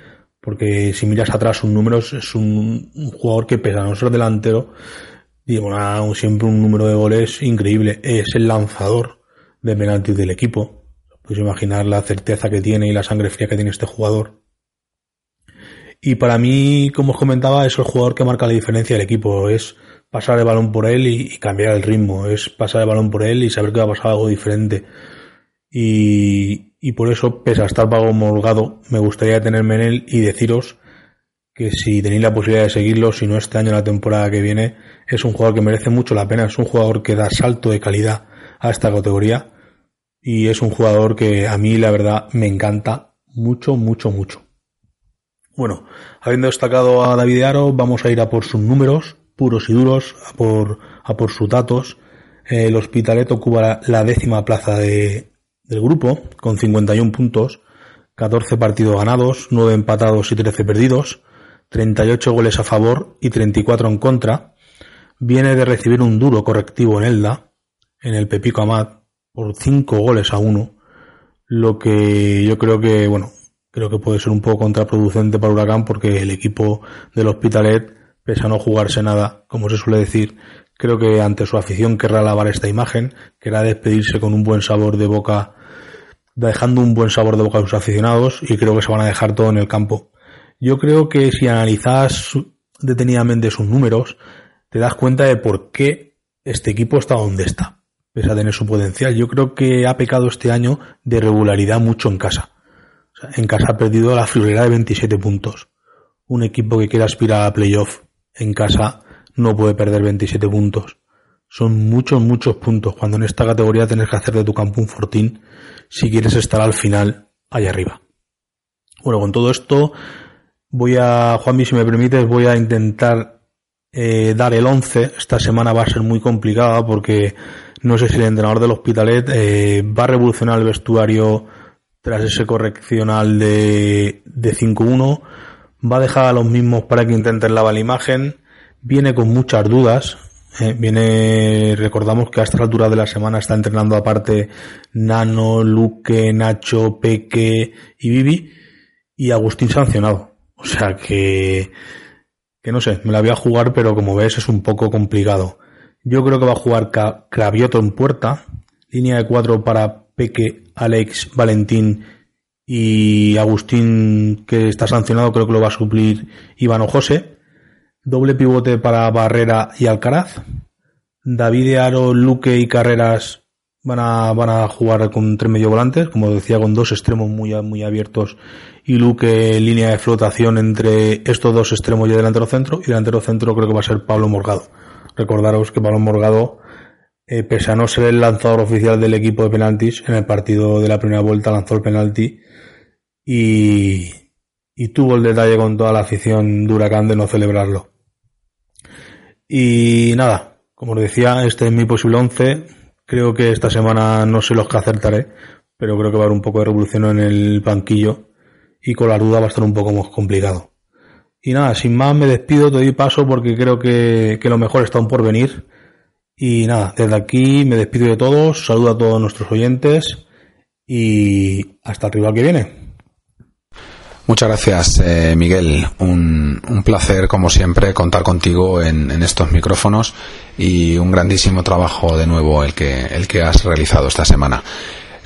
porque si miras atrás sus números, es un, un jugador que pesa a no ser delantero, lleva siempre un número de goles increíble. Es el lanzador de penaltis del equipo. Podéis imaginar la certeza que tiene y la sangre fría que tiene este jugador. Y para mí, como os comentaba, es el jugador que marca la diferencia del equipo. Es pasar el balón por él y, y cambiar el ritmo. Es pasar el balón por él y saber que va a pasar algo diferente. Y, y por eso, pese a estar Pablo Morgado, me gustaría detenerme en él y deciros que si tenéis la posibilidad de seguirlo, si no este año, la temporada que viene, es un jugador que merece mucho la pena, es un jugador que da salto de calidad a esta categoría y es un jugador que a mí la verdad me encanta mucho, mucho, mucho. Bueno, habiendo destacado a David Aro, vamos a ir a por sus números puros y duros, a por, a por sus datos. El Hospitalet ocupa la décima plaza de, del grupo con cincuenta y un puntos, catorce partidos ganados, nueve empatados y trece perdidos. treinta y ocho goles a favor y treinta y cuatro en contra. Viene de recibir un duro correctivo en Elda, en el Pepico Amat, por cinco goles a uno, lo que yo creo que, bueno, creo que puede ser un poco contraproducente para Huracán porque el equipo del Hospitalet, pese a no jugarse nada, como se suele decir, creo que ante su afición querrá lavar esta imagen, querrá despedirse con un buen sabor de boca, dejando un buen sabor de boca a sus aficionados y creo que se van a dejar todo en el campo. Yo creo que si analizas detenidamente sus números, te das cuenta de por qué este equipo está donde está, pese a tener su potencial. Yo creo que ha pecado este año de regularidad mucho en casa. O sea, en casa ha perdido la friolera de veintisiete puntos. Un equipo que quiera aspirar a playoff en casa no puede perder veintisiete puntos. Son muchos, muchos puntos. Cuando en esta categoría tienes que hacer de tu campo un fortín si quieres estar al final allá arriba. Bueno, con todo esto voy a, Juanmi, si me permites, voy a intentar eh, dar el once. Esta semana va a ser muy complicada porque no sé si el entrenador del Hospitalet eh, va a revolucionar el vestuario tras ese correccional de, de cinco uno. Va a dejar a los mismos para que intenten lavar la imagen. Viene con muchas dudas. Eh, viene, recordamos que a esta altura de la semana está entrenando aparte Nano, Luque, Nacho, Peque y Vivi. Y Agustín sancionado. O sea que, que no sé, me la voy a jugar, pero como ves es un poco complicado. Yo creo que va a jugar Cravioto en puerta, línea de cuatro para Peque, Alex, Valentín y Agustín, que está sancionado, creo que lo va a suplir Iván o José. Doble pivote para Barrera y Alcaraz. David, Aro, Luque y Carreras van a, van a jugar con tres medio volantes, como decía, con dos extremos muy, muy abiertos, y Luque línea de flotación entre estos dos extremos y el delantero centro. Y delantero centro creo que va a ser Pablo Morgado. Recordaros que Pablo Morgado, eh, pese a no ser el lanzador oficial del equipo de penaltis, en el partido de la primera vuelta lanzó el penalti y, y tuvo el detalle con toda la afición de Huracán de no celebrarlo. Y nada, como os decía, este es mi posible once. Creo que esta semana no sé los que acertaré, pero creo que va a haber un poco de revolución en el banquillo y con la duda va a estar un poco más complicado. Y nada, sin más me despido, te doy paso porque creo que, que lo mejor está aún por venir. Y nada, desde aquí me despido de todos, saludo a todos nuestros oyentes y hasta el rival que viene. Muchas gracias, eh, Miguel. Un, un placer, como siempre, contar contigo en, en estos micrófonos y un grandísimo trabajo de nuevo el que, el que has realizado esta semana.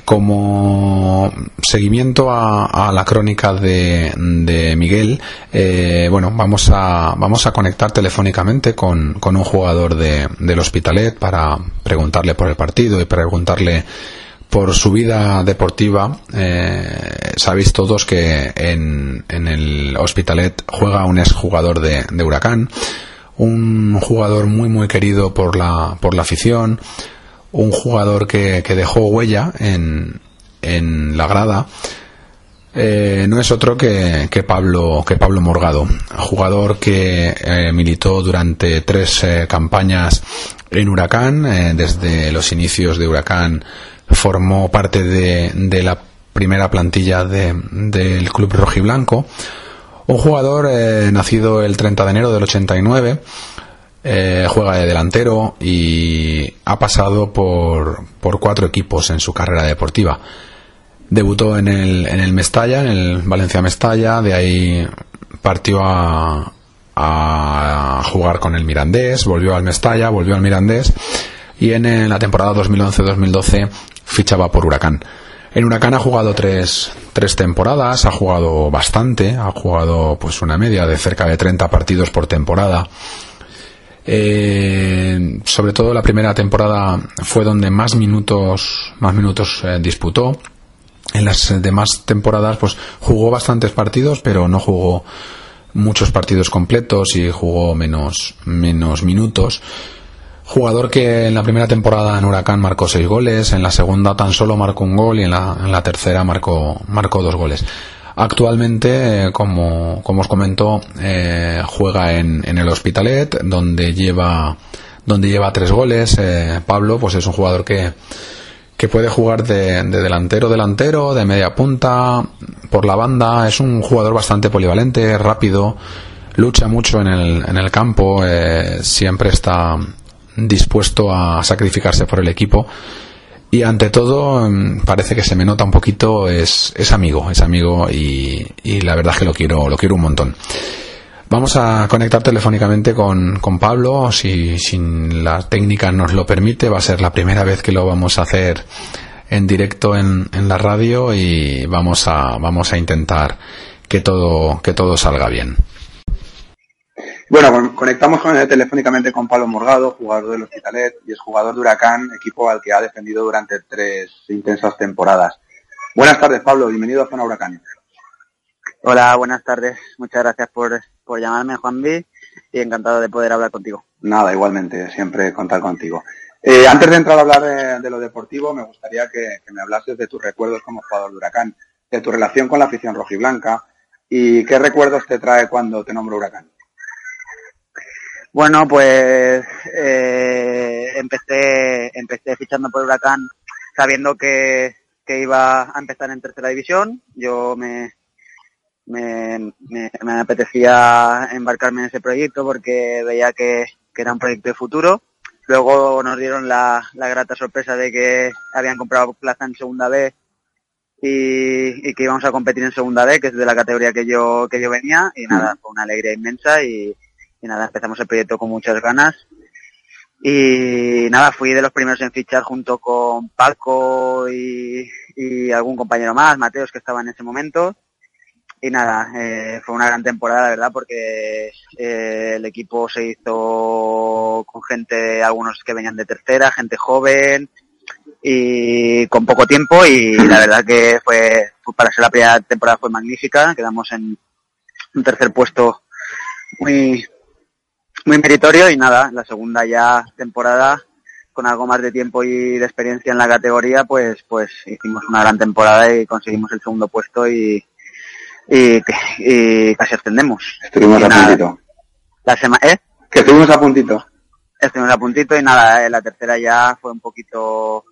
Como seguimiento a, a la crónica de, de Miguel, eh, bueno, vamos a, vamos a conectar telefónicamente con, con un jugador de, del Hospitalet para preguntarle por el partido y preguntarle por su vida deportiva. Eh, sabéis todos que en, en el Hospitalet juega un exjugador de, de Huracán, un jugador muy muy querido por la por la afición, un jugador que, que dejó huella en, en la grada. Eh, no es otro que, que Pablo que Pablo Morgado, jugador que eh, militó durante tres eh, campañas en Huracán. Eh, desde los inicios de Huracán formó parte de, de la primera plantilla de, del club rojiblanco. Un jugador eh, nacido el treinta de enero del ochenta y nueve, eh, juega de delantero y ha pasado por, por cuatro equipos en su carrera deportiva. Debutó en el, en el Mestalla, en el Valencia Mestalla, de ahí partió a, a jugar con el Mirandés, volvió al Mestalla, volvió al Mirandés y en la temporada dos mil once dos mil doce fichaba por Huracán. En Huracán ha jugado tres, tres temporadas, ha jugado bastante, ha jugado pues una media de cerca de treinta partidos por temporada. Eh, sobre todo la primera temporada fue donde más minutos, más minutos eh, disputó. En las demás temporadas pues jugó bastantes partidos, pero no jugó muchos partidos completos y jugó menos, menos minutos. Jugador que en la primera temporada en Huracán marcó seis goles, en la segunda tan solo marcó un gol y en la, en la tercera marcó, marcó dos goles. Actualmente, eh, como, como os comento, eh, juega en, en el Hospitalet, donde lleva, donde lleva tres goles. Eh, Pablo pues es un jugador que que puede jugar de, de delantero, delantero, de media punta, por la banda. Es un jugador bastante polivalente, rápido, lucha mucho en el, en el campo, eh, siempre está dispuesto a sacrificarse por el equipo y ante todo, parece que se me nota un poquito, es, es amigo, es amigo y, y la verdad es que lo quiero, lo quiero un montón. Vamos a conectar telefónicamente con, con Pablo, si, si la técnica nos lo permite. Va a ser la primera vez que lo vamos a hacer en directo en, en la radio y vamos a, vamos a intentar que todo, que todo salga bien. Bueno, con, conectamos con, telefónicamente con Pablo Morgado, jugador del Hospitalet y es jugador de Huracán, equipo al que ha defendido durante tres intensas temporadas. Buenas tardes, Pablo, bienvenido a Zona Huracán. Hola, buenas tardes, muchas gracias por... por llamarme, Juanvi, y encantado de poder hablar contigo. Nada, igualmente, siempre contar contigo. Eh, antes de entrar a hablar de, de lo deportivo, me gustaría que, que me hablases de tus recuerdos como jugador de Huracán, de tu relación con la afición rojiblanca y qué recuerdos te trae cuando te nombro Huracán. Bueno, pues eh, empecé empecé fichando por Huracán sabiendo que, que iba a empezar en tercera división. Yo me... Me, me, me apetecía embarcarme en ese proyecto porque veía que, que era un proyecto de futuro. Luego nos dieron la, la grata sorpresa de que habían comprado plaza en segunda B y, y que íbamos a competir en segunda B, que es de la categoría que yo que yo venía, y nada, fue una alegría inmensa y, y nada, empezamos el proyecto con muchas ganas Y nada, fui de los primeros en fichar junto con Paco y, y algún compañero más, Mateos, que estaba en ese momento. Y nada, eh, fue una gran temporada, la verdad, porque eh, el equipo se hizo con gente, algunos que venían de tercera, gente joven y con poco tiempo, y la verdad que fue, para ser la primera temporada, fue magnífica. Quedamos en un tercer puesto muy muy meritorio, y nada, la segunda ya temporada, con algo más de tiempo y de experiencia en la categoría, pues pues hicimos una gran temporada y conseguimos el segundo puesto y y, y casi ascendemos. Estuvimos y a nada, puntito. La sema- ¿Eh? Que estuvimos a puntito. Estuvimos a puntito y nada, eh, la tercera ya fue un poquito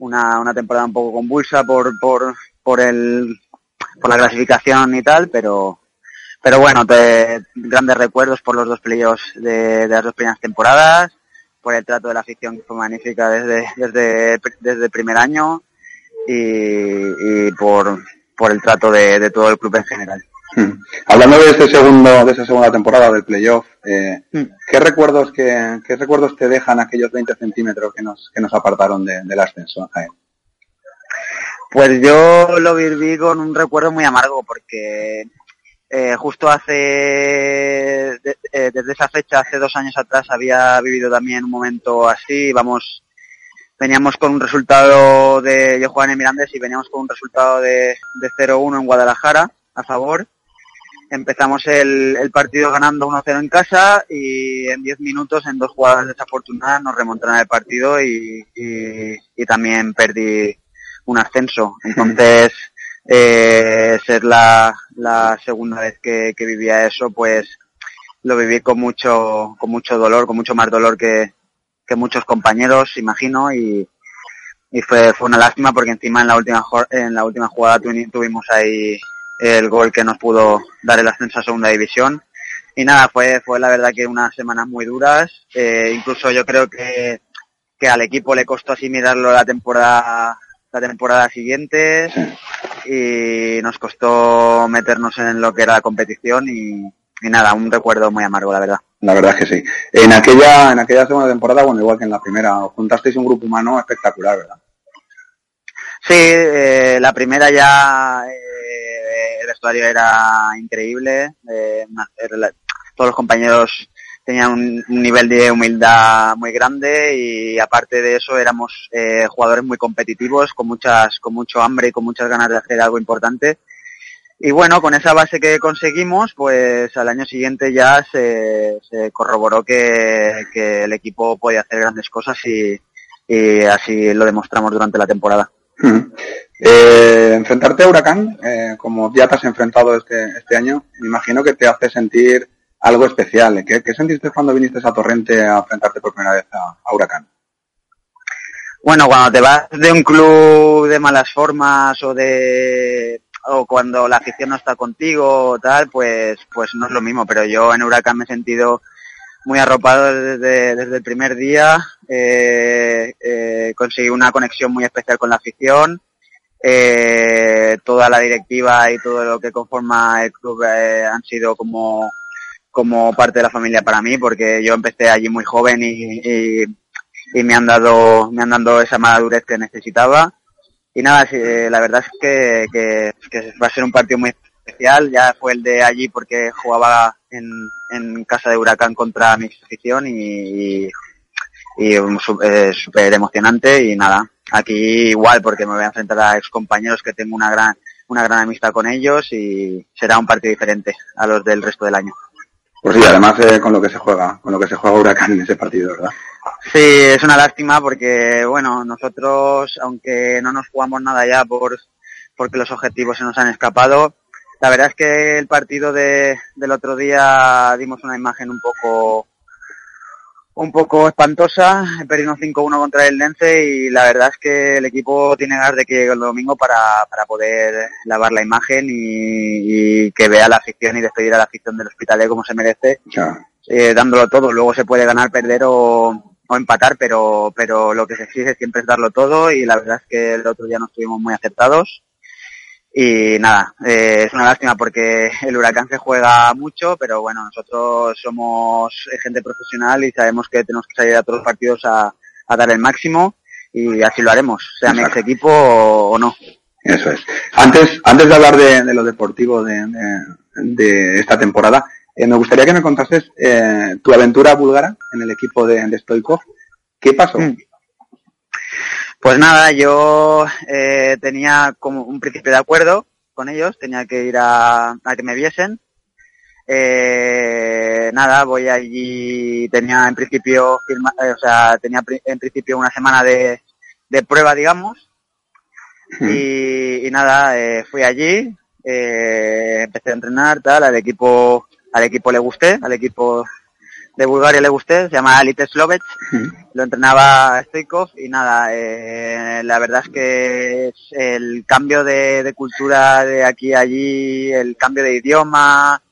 una una temporada un poco convulsa por por por el por la clasificación y tal, pero Pero bueno, te, grandes recuerdos por los dos playoffs de, de las dos primeras temporadas, por el trato de la afición, que fue magnífica desde desde desde el primer año, y, y por por el trato de, de todo el club en general. Hmm. Hablando de este segundo de esa segunda temporada del playoff, eh, hmm. ¿qué recuerdos que qué recuerdos te dejan aquellos veinte centímetros que nos que nos apartaron de, del ascenso en Jaén? Pues yo lo viví con un recuerdo muy amargo, porque Eh, justo hace, de, eh, desde esa fecha, hace dos años atrás, había vivido también un momento así. Vamos, veníamos con un resultado de, yo jugaba en Mirandés y veníamos con un resultado de, de cero uno en Guadalajara, a favor. Empezamos el, el partido ganando uno cero en casa y en diez minutos, en dos jugadas desafortunadas, nos remontaron el partido y, y, y también perdí un ascenso. Entonces, Eh, ser la, la segunda vez que, que vivía eso, pues lo viví con mucho con mucho dolor, con mucho más dolor que, que muchos compañeros, imagino, y, y fue fue una lástima, porque encima en la última en la última jugada tuvimos ahí el gol que nos pudo dar el ascenso a segunda división. Y nada, fue fue la verdad que unas semanas muy duras, eh, incluso yo creo que, que al equipo le costó asimilarlo la temporada la temporada siguiente, y nos costó meternos en lo que era la competición, y, y nada, un recuerdo muy amargo, la verdad. La verdad es que sí. En aquella en aquella segunda temporada, bueno, igual que en la primera, os juntasteis un grupo humano espectacular, ¿verdad? Sí, eh, la primera ya eh, el vestuario era increíble, eh, todos los compañeros tenían un, un nivel de humildad muy grande, y aparte de eso éramos eh, jugadores muy competitivos, con muchas con mucho hambre y con muchas ganas de hacer algo importante. Y bueno, con esa base que conseguimos, pues al año siguiente ya se, se corroboró que, que el equipo podía hacer grandes cosas, y, y así lo demostramos durante la temporada. Mm-hmm. Eh, enfrentarte a Huracán, eh, como ya te has enfrentado este, este año, me imagino que te hace sentir algo especial. ¿Qué, qué sentiste cuando viniste a Torrente a enfrentarte por primera vez a, a Huracán? Bueno, cuando te vas de un club de malas formas o de o cuando la afición no está contigo o tal, pues pues no es lo mismo. Pero yo en Huracán me he sentido muy arropado desde, desde el primer día. Eh, eh, conseguí una conexión muy especial con la afición. Eh, toda la directiva y todo lo que conforma el club eh, han sido como... como parte de la familia para mí, porque yo empecé allí muy joven y, y, y me han dado me han dado esa madurez que necesitaba. Y nada, sí, la verdad es que, que, que va a ser un partido muy especial. Ya fue el de allí, porque jugaba en, en casa de Huracán contra mi afición, y, y, y eh, súper emocionante. Y nada, aquí igual, porque me voy a enfrentar a excompañeros que tengo una gran una gran amistad con ellos, y será un partido diferente a los del resto del año. Pues sí, además eh, con lo que se juega, con lo que se juega Huracán en ese partido, ¿verdad? Sí, es una lástima, porque, bueno, nosotros, aunque no nos jugamos nada ya por porque los objetivos se nos han escapado, la verdad es que el partido de, del otro día dimos una imagen un poco un poco espantosa. Perdimos cinco uno contra el Eldense, y la verdad es que el equipo tiene ganas de que llegue el domingo para, para poder lavar la imagen y, y que vea la afición y despedir a la afición del Hospitalet como se merece, ah. eh, dándolo todo. Luego se puede ganar, perder o, o empatar, pero, pero lo que se exige siempre es darlo todo, y la verdad es que el otro día no estuvimos muy acertados. Y nada, eh, es una lástima porque el Huracán se juega mucho, pero bueno, nosotros somos gente profesional y sabemos que tenemos que salir a todos los partidos a, a dar el máximo, y así lo haremos, sea en este equipo o, o no. Eso es. Antes antes de hablar de, de lo deportivo de, de, de esta temporada, eh, me gustaría que me contases eh, tu aventura búlgara en el equipo de, de Stoichkov. ¿Qué pasó? Mm. Pues nada, yo eh, tenía como un principio de acuerdo con ellos, tenía que ir a, a que me viesen. Eh, nada, voy allí, tenía en principio, firma, eh, o sea, tenía en principio una semana de, de prueba, digamos, y, y nada, eh, fui allí, eh, empecé a entrenar, tal, al equipo, al equipo le gusté, al equipo de Bulgaria le gusté, se llama Elite Slovets, lo entrenaba Stoichkov y nada, eh, la verdad es que el cambio de, de cultura de aquí a allí, el cambio de idioma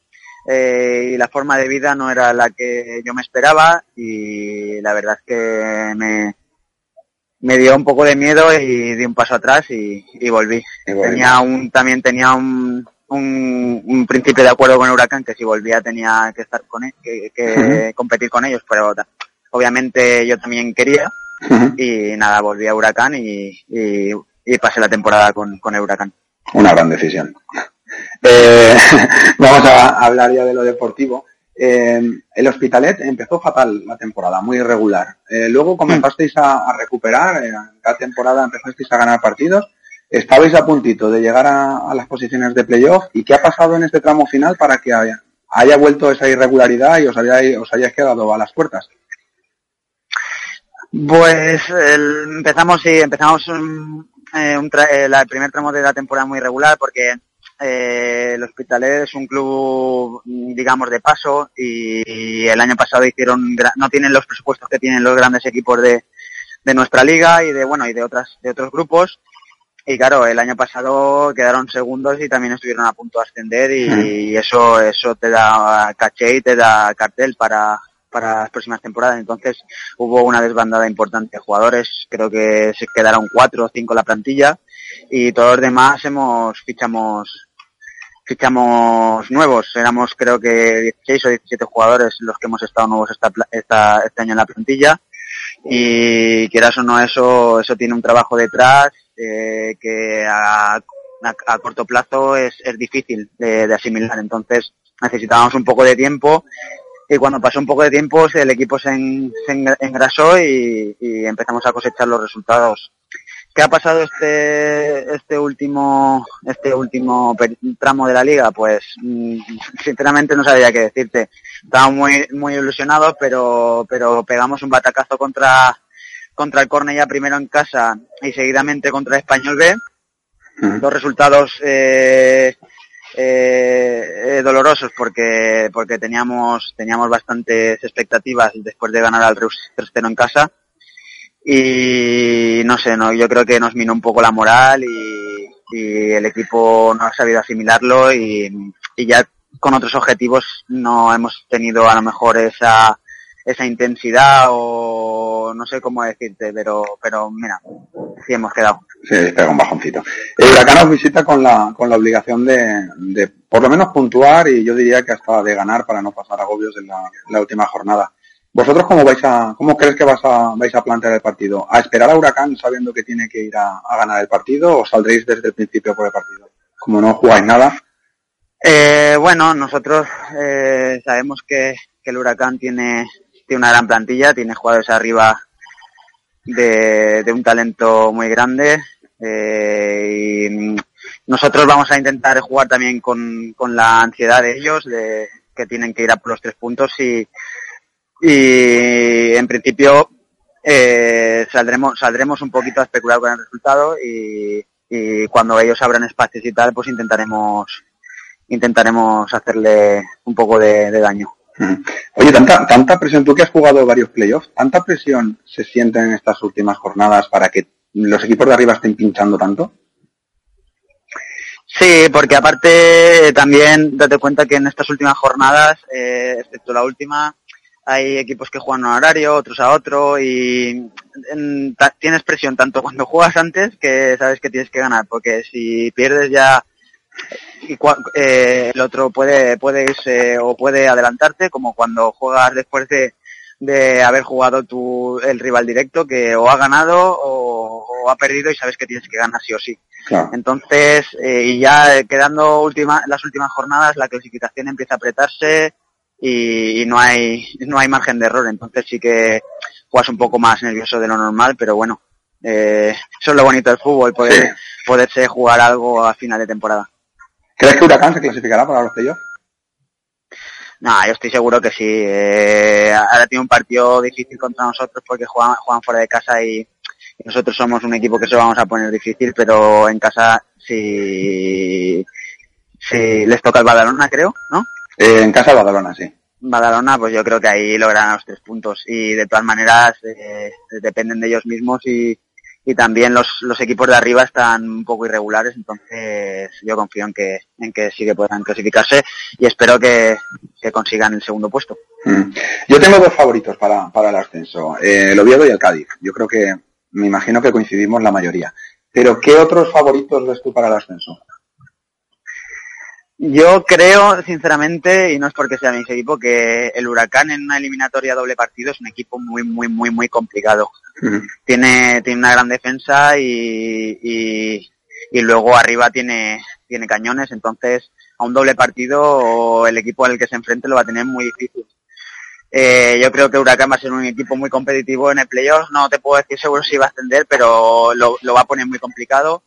eh, y la forma de vida no era la que yo me esperaba, y la verdad es que me, me dio un poco de miedo y di un paso atrás y, y volví. Y volví. Tenía un, también tenía un... Un, un principio de acuerdo con el Huracán, que si volvía tenía que estar con él, que, que uh-huh. competir con ellos, pero obviamente yo también quería, uh-huh. y nada, volví a Huracán y, y, y pasé la temporada con, con el Huracán. Una gran decisión. Eh, vamos a hablar ya de lo deportivo. Eh, el Hospitalet empezó fatal la temporada, muy irregular. Eh, luego comenzasteis a, a recuperar, en cada temporada empezasteis a ganar partidos. Estabais a puntito de llegar a, a las posiciones de playoff, y ¿qué ha pasado en este tramo final para que haya, haya vuelto esa irregularidad y os hayáis, os hayáis quedado a las puertas? Pues el, empezamos, sí, empezamos un, eh, un tra- el, el primer tramo de la temporada muy irregular, porque eh, el Hospitalet es un club, digamos, de paso, y, y el año pasado hicieron no tienen los presupuestos que tienen los grandes equipos de, de nuestra liga y de bueno y de otras de otros grupos. Y claro, el año pasado quedaron segundos y también estuvieron a punto de ascender, y, uh-huh. y eso eso te da caché y te da cartel para, para las próximas temporadas. Entonces hubo una desbandada importante de jugadores, creo que se quedaron cuatro o cinco la plantilla, y todos los demás hemos fichamos fichamos nuevos. Éramos creo que dieciséis o diecisiete jugadores los que hemos estado nuevos esta, esta, este año en la plantilla, y quieras o no eso, eso tiene un trabajo detrás. Eh, que a, a, a corto plazo es, es difícil de, de asimilar, entonces necesitábamos un poco de tiempo, y cuando pasó un poco de tiempo el equipo se, en, se engrasó y, y empezamos a cosechar los resultados. ¿Qué ha pasado este este último este último tramo de la liga? Pues sinceramente no sabía qué decirte. Estaba muy muy ilusionado, pero pero pegamos un batacazo contra contra el Cornellá, primero en casa y seguidamente contra el Español B. Uh-huh. Dos resultados eh, eh, dolorosos porque porque teníamos teníamos bastantes expectativas después de ganar al Reus tres cero en casa, y no sé, no yo creo que nos minó un poco la moral, y, y el equipo no ha sabido asimilarlo, y, y ya con otros objetivos no hemos tenido a lo mejor esa esa intensidad, o no sé cómo decirte, pero pero mira, sí hemos quedado. Sí, pega un bajoncito. El Huracán nos visita con la con la obligación de, de por lo menos puntuar, y yo diría que hasta de ganar para no pasar agobios en la, en la última jornada. ¿Vosotros cómo vais a cómo crees que vas a, vais a plantear el partido? ¿A esperar a Huracán sabiendo que tiene que ir a, a ganar el partido, o saldréis desde el principio por el partido? Como no jugáis nada. Eh, bueno, nosotros eh, sabemos que, que el Huracán tiene... tiene una gran plantilla, tiene jugadores arriba de, de un talento muy grande, eh, y nosotros vamos a intentar jugar también con, con la ansiedad de ellos, de que tienen que ir a por los tres puntos, y, y en principio eh, saldremos saldremos un poquito a especular con el resultado, y, y cuando ellos abran espacios y tal, pues intentaremos intentaremos hacerle un poco de, de daño. Oye, tanta tanta presión, tú que has jugado varios playoffs, ¿tanta presión se siente en estas últimas jornadas para que los equipos de arriba estén pinchando tanto? Sí, porque aparte también date cuenta que en estas últimas jornadas, eh, excepto la última, hay equipos que juegan a un horario, otros a otro, y en, t- tienes presión tanto cuando juegas antes, que sabes que tienes que ganar, porque si pierdes ya y cua, eh, el otro puede puede irse o puede adelantarte, como cuando juegas después de, de haber jugado tu, el rival directo, que o ha ganado o, o ha perdido y sabes que tienes que ganar sí o sí. Claro. Entonces, eh, y ya quedando última, las últimas jornadas, la clasificación empieza a apretarse y, y no hay no hay margen de error. Entonces sí que juegas un poco más nervioso de lo normal, pero bueno, eh, eso es lo bonito del fútbol, poder, sí. poderse jugar algo a final de temporada. ¿Crees que Huracán se clasificará para los playoffs? No, yo estoy seguro que sí. Eh, ahora tiene un partido difícil contra nosotros porque juegan, juegan fuera de casa y nosotros somos un equipo que se lo vamos a poner difícil, pero en casa si, si les toca el Badalona, creo, ¿no? Eh, en casa Badalona, sí. Badalona, pues yo creo que ahí lograrán los tres puntos y de todas maneras eh, dependen de ellos mismos y, y también los, los equipos de arriba están un poco irregulares, entonces yo confío en que en que sí que puedan clasificarse y espero que, que consigan el segundo puesto. Mm. Yo tengo dos favoritos para, para el ascenso, eh, el Oviedo y el Cádiz. Yo creo que me imagino que coincidimos la mayoría. Pero, ¿qué otros favoritos ves tú para el ascenso? Yo creo, sinceramente, y no es porque sea mi equipo, que el Huracán en una eliminatoria doble partido es un equipo muy, muy, muy, muy complicado. Uh-huh. Tiene, tiene una gran defensa y, y, y luego arriba tiene, tiene cañones. Entonces, a un doble partido el equipo al que se enfrente lo va a tener muy difícil. Eh, yo creo que Huracán va a ser un equipo muy competitivo en el playoff, no te puedo decir seguro si va a ascender, pero lo, lo va a poner muy complicado.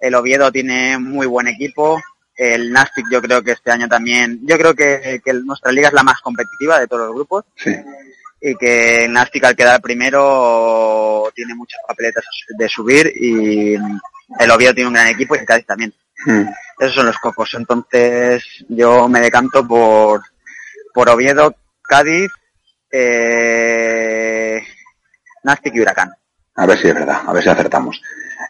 El Oviedo tiene muy buen equipo, el Nastic yo creo que este año también, yo creo que, que nuestra liga es la más competitiva de todos los grupos, sí. Y que el Nastic al quedar primero tiene muchas papeletas de subir y el Oviedo tiene un gran equipo y el Cádiz también. Mm. Esos son los cocos, entonces yo me decanto por, por Oviedo, Cádiz, eh, Nastic y Huracán. A ver si es verdad, a ver si acertamos.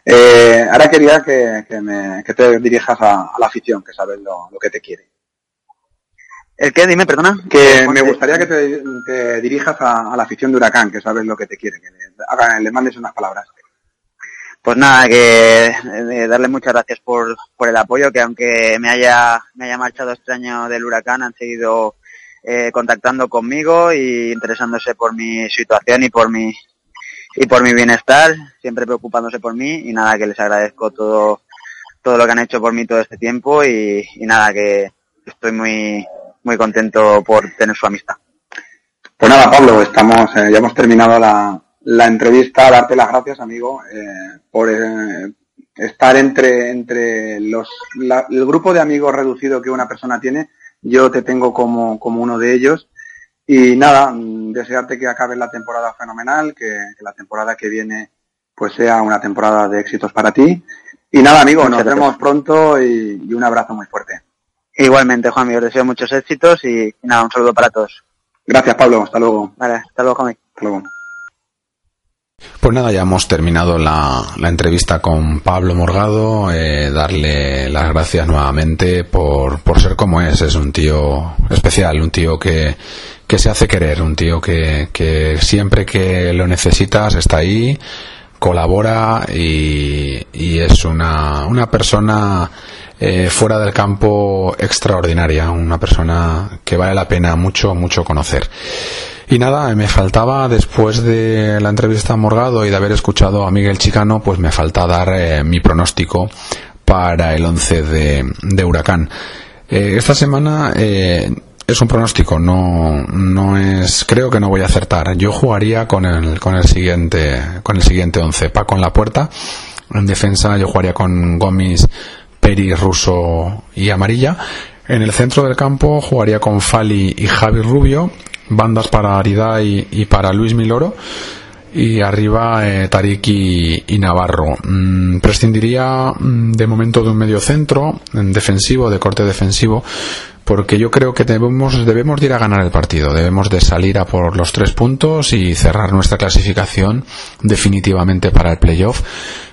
Eh, ahora quería que, que, me, que te dirijas a, a la afición, que sabes lo, lo que te quiere. ¿El qué? Dime, perdona. Que me gustaría que te, te dirijas a, a la afición de Huracán, que sabes lo que te quiere, que le, haga, le mandes unas palabras. Pues nada, que eh, darle muchas gracias por, por el apoyo, que aunque me haya, me haya marchado este año del Huracán, han seguido... Eh, contactando conmigo y interesándose por mi situación y por mi y por mi bienestar, siempre preocupándose por mí y nada, que les agradezco todo todo lo que han hecho por mí todo este tiempo y, y nada, que estoy muy muy contento por tener su amistad. Pues nada, Pablo, estamos eh, ya hemos terminado la, la entrevista. Darte las gracias, amigo, eh, por eh, estar entre entre los la, el grupo de amigos reducido que una persona tiene. Yo te tengo como, como uno de ellos y nada, desearte que acabes la temporada fenomenal, que, que la temporada que viene pues sea una temporada de éxitos para ti. Y nada, amigo, muchas nos gracias. Vemos pronto y, y un abrazo muy fuerte. Igualmente, Juanmi, os deseo muchos éxitos y, y nada, un saludo para todos. Gracias, Pablo, hasta luego. Vale, hasta luego, Juanmi. Hasta luego. Pues nada, ya hemos terminado la, la entrevista con Pablo Morgado. Eh, darle las gracias nuevamente por, por ser como es. Es un tío especial, un tío que, que se hace querer, un tío que, que siempre que lo necesitas está ahí, colabora y, y es una, una persona eh, fuera del campo extraordinaria, una persona que vale la pena mucho, mucho conocer. Y nada, me faltaba, después de la entrevista a Morgado y de haber escuchado a Miguel Chicano, pues me falta dar eh, mi pronóstico para el once de, de Huracán. Eh, esta semana eh, es un pronóstico, no no es, creo que no voy a acertar. Yo jugaría con el con el siguiente con el siguiente once: Paco en la puerta, en defensa yo jugaría con Gómez, Peri, Russo y Amarilla. En el centro del campo jugaría con Fali y Javi Rubio, bandas para Aridai y, y para Luis Miloro, y arriba eh, Tarik y, y Navarro. Mm, prescindiría mm, de momento de un medio centro en defensivo, de corte defensivo, porque yo creo que debemos, debemos de ir a ganar el partido, debemos de salir a por los tres puntos y cerrar nuestra clasificación definitivamente para el playoff,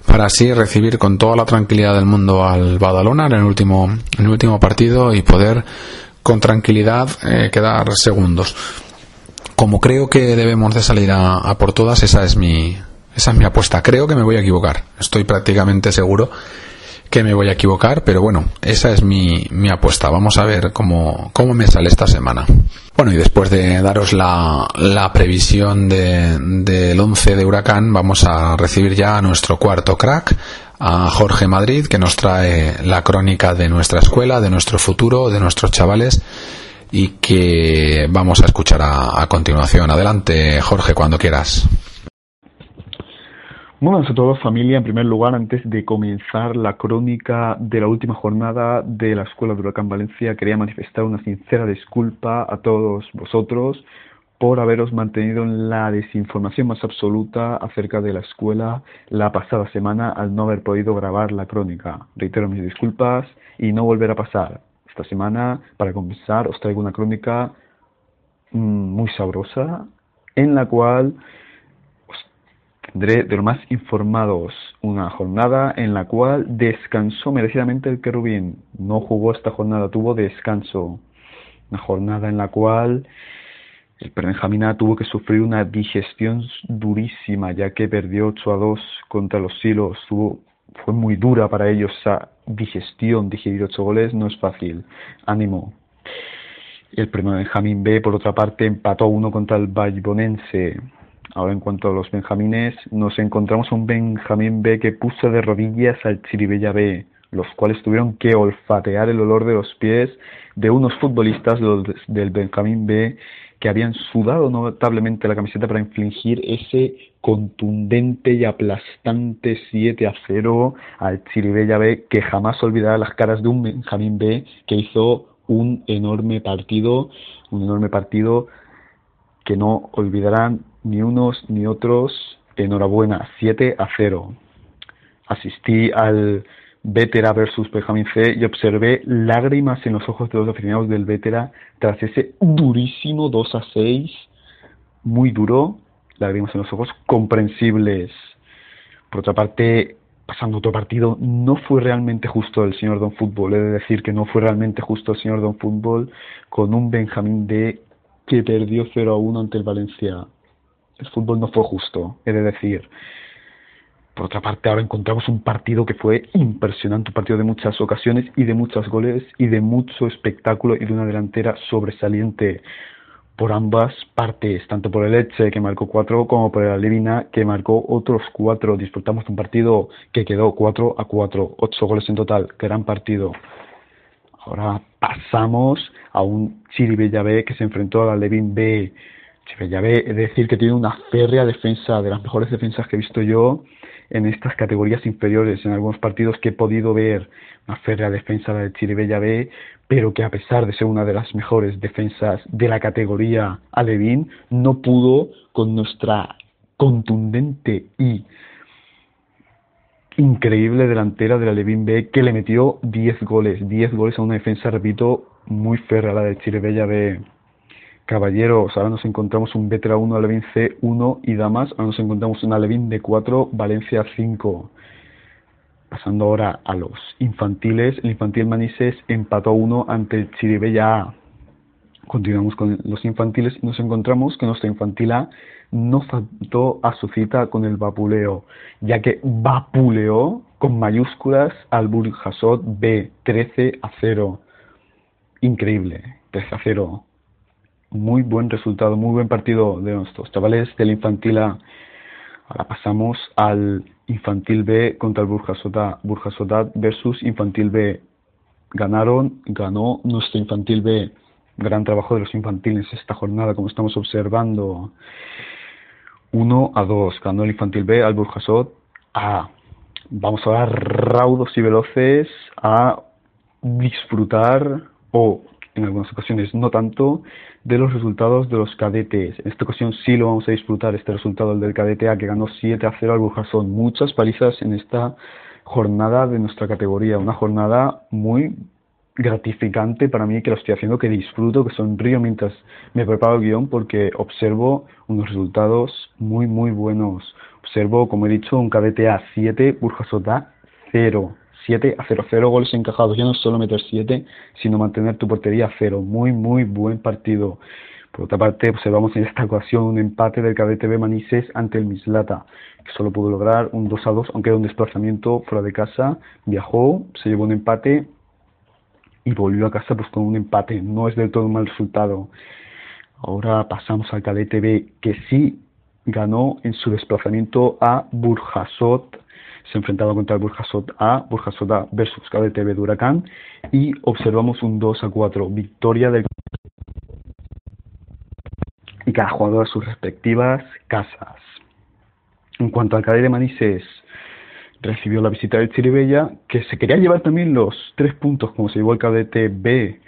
para así recibir con toda la tranquilidad del mundo al Badalona en el último, en el último partido y poder con tranquilidad eh, quedar segundos. Como creo que debemos de salir a, a por todas, esa es mi, esa es mi apuesta. Creo que me voy a equivocar, estoy prácticamente seguro que me voy a equivocar, pero bueno, esa es mi, mi apuesta. Vamos a ver cómo, cómo me sale esta semana. Bueno, y después de daros la, la previsión de, del once de Huracán, vamos a recibir ya a nuestro cuarto crack, a Jorge Madrid, que nos trae la crónica de nuestra escuela, de nuestro futuro, de nuestros chavales, y que vamos a escuchar a, a continuación. Adelante, Jorge, cuando quieras. Buenas a todos, familia. En primer lugar, antes de comenzar la crónica de la última jornada de la Escuela de Huracán Valencia, quería manifestar una sincera disculpa a todos vosotros por haberos mantenido en la desinformación más absoluta acerca de la escuela la pasada semana al no haber podido grabar la crónica. Reitero mis disculpas y no volverá a pasar. Esta semana, para comenzar, os traigo una crónica mmm, muy sabrosa, en la cual os tendré de lo más informados. Una jornada en la cual descansó merecidamente el querubín. No jugó esta jornada, tuvo descanso. Una jornada en la cual el Benjamina tuvo que sufrir una digestión durísima, ya que perdió ocho a dos contra los Silos. Tuvo, fue muy dura para ellos esa digestión. Digerir ocho goles no es fácil. Ánimo. El Benjamín B, por otra parte, empató uno contra el Vallbonense. Ahora, en cuanto a los benjamines, nos encontramos un Benjamín B que puso de rodillas al Chiribella B, los cuales tuvieron que olfatear el olor de los pies de unos futbolistas del Benjamín B que habían sudado notablemente la camiseta para infligir ese contundente y aplastante siete a cero al Chiribella B, que jamás olvidará las caras de un Benjamín B que hizo un enorme partido, un enorme partido que no olvidarán ni unos ni otros. Enhorabuena, siete a cero. Asistí al Vétera versus Benjamín C y observé lágrimas en los ojos de los aficionados del Vétera tras ese durísimo dos a seis, muy duro, lágrimas en los ojos comprensibles. Por otra parte, pasando otro partido, no fue realmente justo el señor Don Fútbol, he de decir que no fue realmente justo el señor Don Fútbol con un Benjamín D que perdió cero a uno ante el Valencia. El fútbol no fue justo, he de decir. Por otra parte, ahora encontramos un partido que fue impresionante, un partido de muchas ocasiones y de muchos goles y de mucho espectáculo y de una delantera sobresaliente por ambas partes, tanto por el Elche, que marcó cuatro, como por el Alevina, que marcó otros cuatro. Disfrutamos de un partido que quedó cuatro a cuatro, ocho goles en total, gran partido. Ahora pasamos a un Chiribella B que se enfrentó al Alevín B. Chiribella B, es decir, que tiene una férrea defensa, de las mejores defensas que he visto yo en estas categorías inferiores, en algunos partidos que he podido ver, una férrea defensa de Chiribella B, pero que a pesar de ser una de las mejores defensas de la categoría alevín, no pudo con nuestra contundente y increíble delantera del Alevín B, que le metió diez goles, diez goles a una defensa, repito, muy férrea la de Chiribella B. Caballeros, ahora nos encontramos un Vétera uno, Alevín C uno y damas, ahora nos encontramos un Alevín D cuatro, Valencia cinco. Pasando ahora a los infantiles, el infantil Manises empató uno ante el Chiribella A. Continuamos con los infantiles y nos encontramos que nuestra infantil A no faltó a su cita con el vapuleo, ya que vapuleó con mayúsculas al Burjasot B, trece a cero. Increíble, trece a cero. Muy buen resultado, muy buen partido de nuestros chavales del infantil A. Ahora pasamos al infantil B contra el Burjasot. Burjasot versus infantil B. Ganaron, ganó nuestro infantil B. Gran trabajo de los infantiles esta jornada, como estamos observando. uno a dos, ganó el infantil B al Burjasot A. Vamos ahora raudos y veloces a disfrutar o oh, en algunas ocasiones no tanto, de los resultados de los cadetes. En esta ocasión sí lo vamos a disfrutar, este resultado, el del cadete A, que ganó siete a cero al Burjasot. Muchas palizas en esta jornada de nuestra categoría, una jornada muy gratificante para mí, que lo estoy haciendo, que disfruto, que sonrío mientras me preparo el guión, porque observo unos resultados muy, muy buenos. Observo, como he dicho, un cadete A siete, Burjasot A cero. siete a cero, cero goles encajados, ya no es solo meter siete, sino mantener tu portería a cero, muy muy buen partido. Por otra parte, observamos en esta ocasión un empate del cadete B Manises ante el Mislata, que solo pudo lograr un dos a dos, aunque era un desplazamiento fuera de casa. Viajó, se llevó un empate y volvió a casa pues con un empate. No es del todo un mal resultado. Ahora pasamos al cadete B, que sí ganó en su desplazamiento a Burjasot. Se enfrentaba contra el Burjasot A, Burjasot A versus cadete B de Huracán, y observamos un dos a cuatro, victoria del... y cada jugador a sus respectivas casas. En cuanto al cadete Manises, recibió la visita del Chiribella, que se quería llevar también los tres puntos, como se llevó el cadete B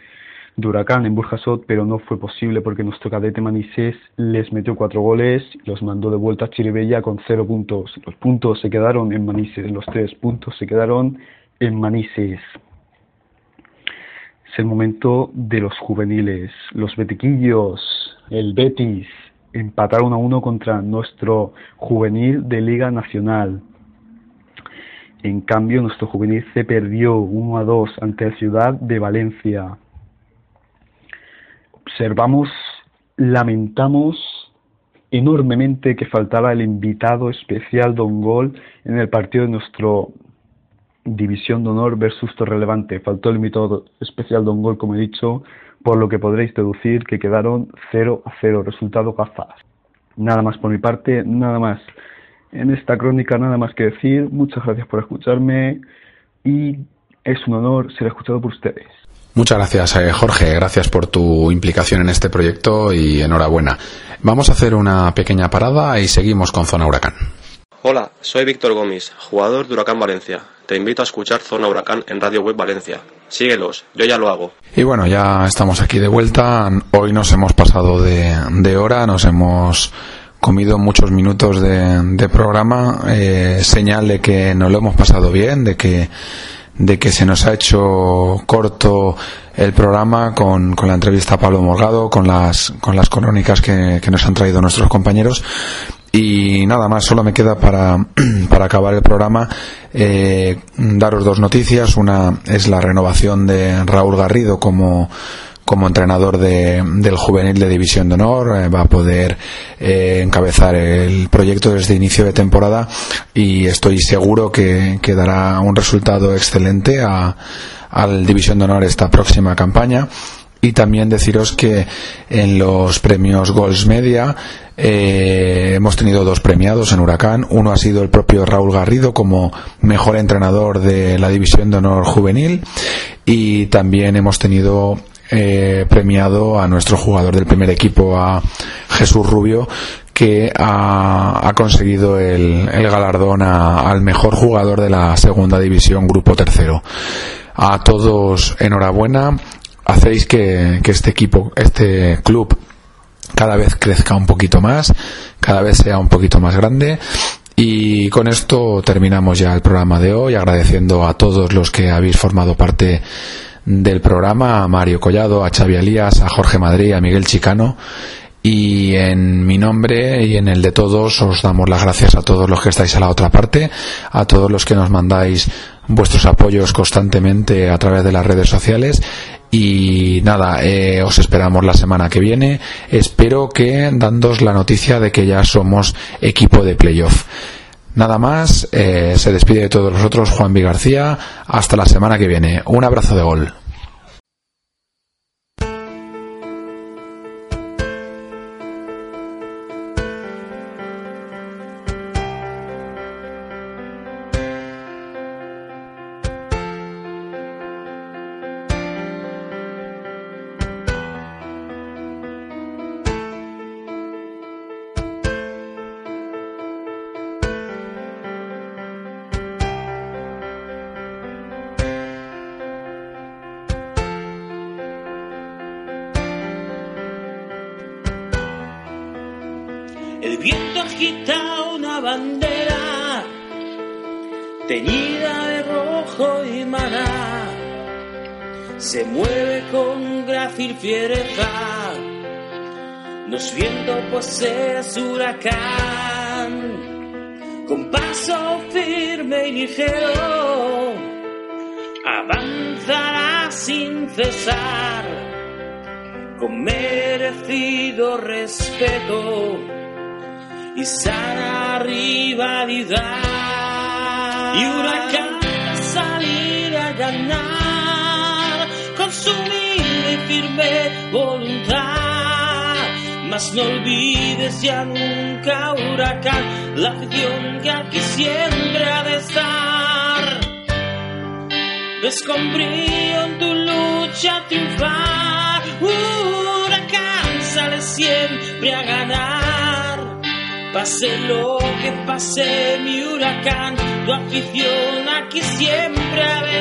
de Huracán en Burjasot, pero no fue posible porque nuestro cadete Manises les metió cuatro goles y los mandó de vuelta a Chiribella con cero puntos. Los puntos se quedaron en Manises, los tres puntos se quedaron en Manises. Es el momento de los juveniles, los betiquillos. El Betis empataron a uno contra nuestro juvenil de Liga Nacional. En cambio, nuestro juvenil se perdió uno a dos ante la Ciudad de Valencia. Observamos, lamentamos enormemente que faltara el invitado especial Don Gol en el partido de nuestro División de Honor versus Torrelevante. Faltó el invitado especial Don Gol, como he dicho, por lo que podréis deducir que quedaron cero a cero, resultado gafas. Nada más por mi parte, nada más en esta crónica, nada más que decir. Muchas gracias por escucharme y es un honor ser escuchado por ustedes. Muchas gracias, eh, Jorge, gracias por tu implicación en este proyecto y enhorabuena. Vamos a hacer una pequeña parada y seguimos con Zona Huracán. Hola, soy Víctor Gómez, jugador de Huracán Valencia. Te invito a escuchar Zona Huracán en Radio Web Valencia. Síguelos, yo ya lo hago. Y bueno, ya estamos aquí de vuelta. Hoy nos hemos pasado de, de hora, nos hemos comido muchos minutos de, de programa. Eh, señal de que nos lo hemos pasado bien, de que de que se nos ha hecho corto el programa con, con la entrevista a Pablo Morgado, con las con las crónicas que, que nos han traído nuestros compañeros. Y nada más, solo me queda para, para acabar el programa eh, daros dos noticias. Una es la renovación de Raúl Garrido como, como entrenador de, del juvenil de División de Honor. Eh, va a poder eh, encabezar el proyecto desde inicio de temporada y estoy seguro que, que dará un resultado excelente a, al División de Honor esta próxima campaña. Y también deciros que en los premios Goals Media eh, hemos tenido dos premiados en Huracán. Uno ha sido el propio Raúl Garrido como mejor entrenador de la División de Honor Juvenil, y también hemos tenido eh, premiado a nuestro jugador del primer equipo, a Jesús Rubio, que ha, ha conseguido el, el galardón a, al mejor jugador de la segunda división grupo tercero. A todos enhorabuena. Hacéis que, que este equipo, este club, cada vez crezca un poquito más, cada vez sea un poquito más grande. Y con esto terminamos ya el programa de hoy, agradeciendo a todos los que habéis formado parte del programa, a Mario Collado, a Xavi Alías, a Jorge Madrid, a Miguel Chicano. Y en mi nombre y en el de todos os damos las gracias a todos los que estáis a la otra parte, a todos los que nos mandáis vuestros apoyos constantemente a través de las redes sociales. Y nada, eh, os esperamos la semana que viene. Espero que dándos la noticia de que ya somos equipo de playoff. Nada más, eh, se despide de todos vosotros Juan B. García. Hasta la semana que viene. Un abrazo de gol. Es huracán, con paso firme y ligero, avanzará sin cesar, con merecido respeto y sana rivalidad. Y Huracán a salir a ganar con su humilde y firme voluntad. Mas no olvides ya nunca, Huracán, la afición que aquí siempre ha de estar. Ves con brillo en tu lucha triunfar. Huracán sale siempre a ganar. Pase lo que pase, mi Huracán, tu afición aquí siempre ha de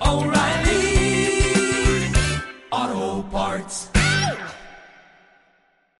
oh, O'Reilly Auto Parts.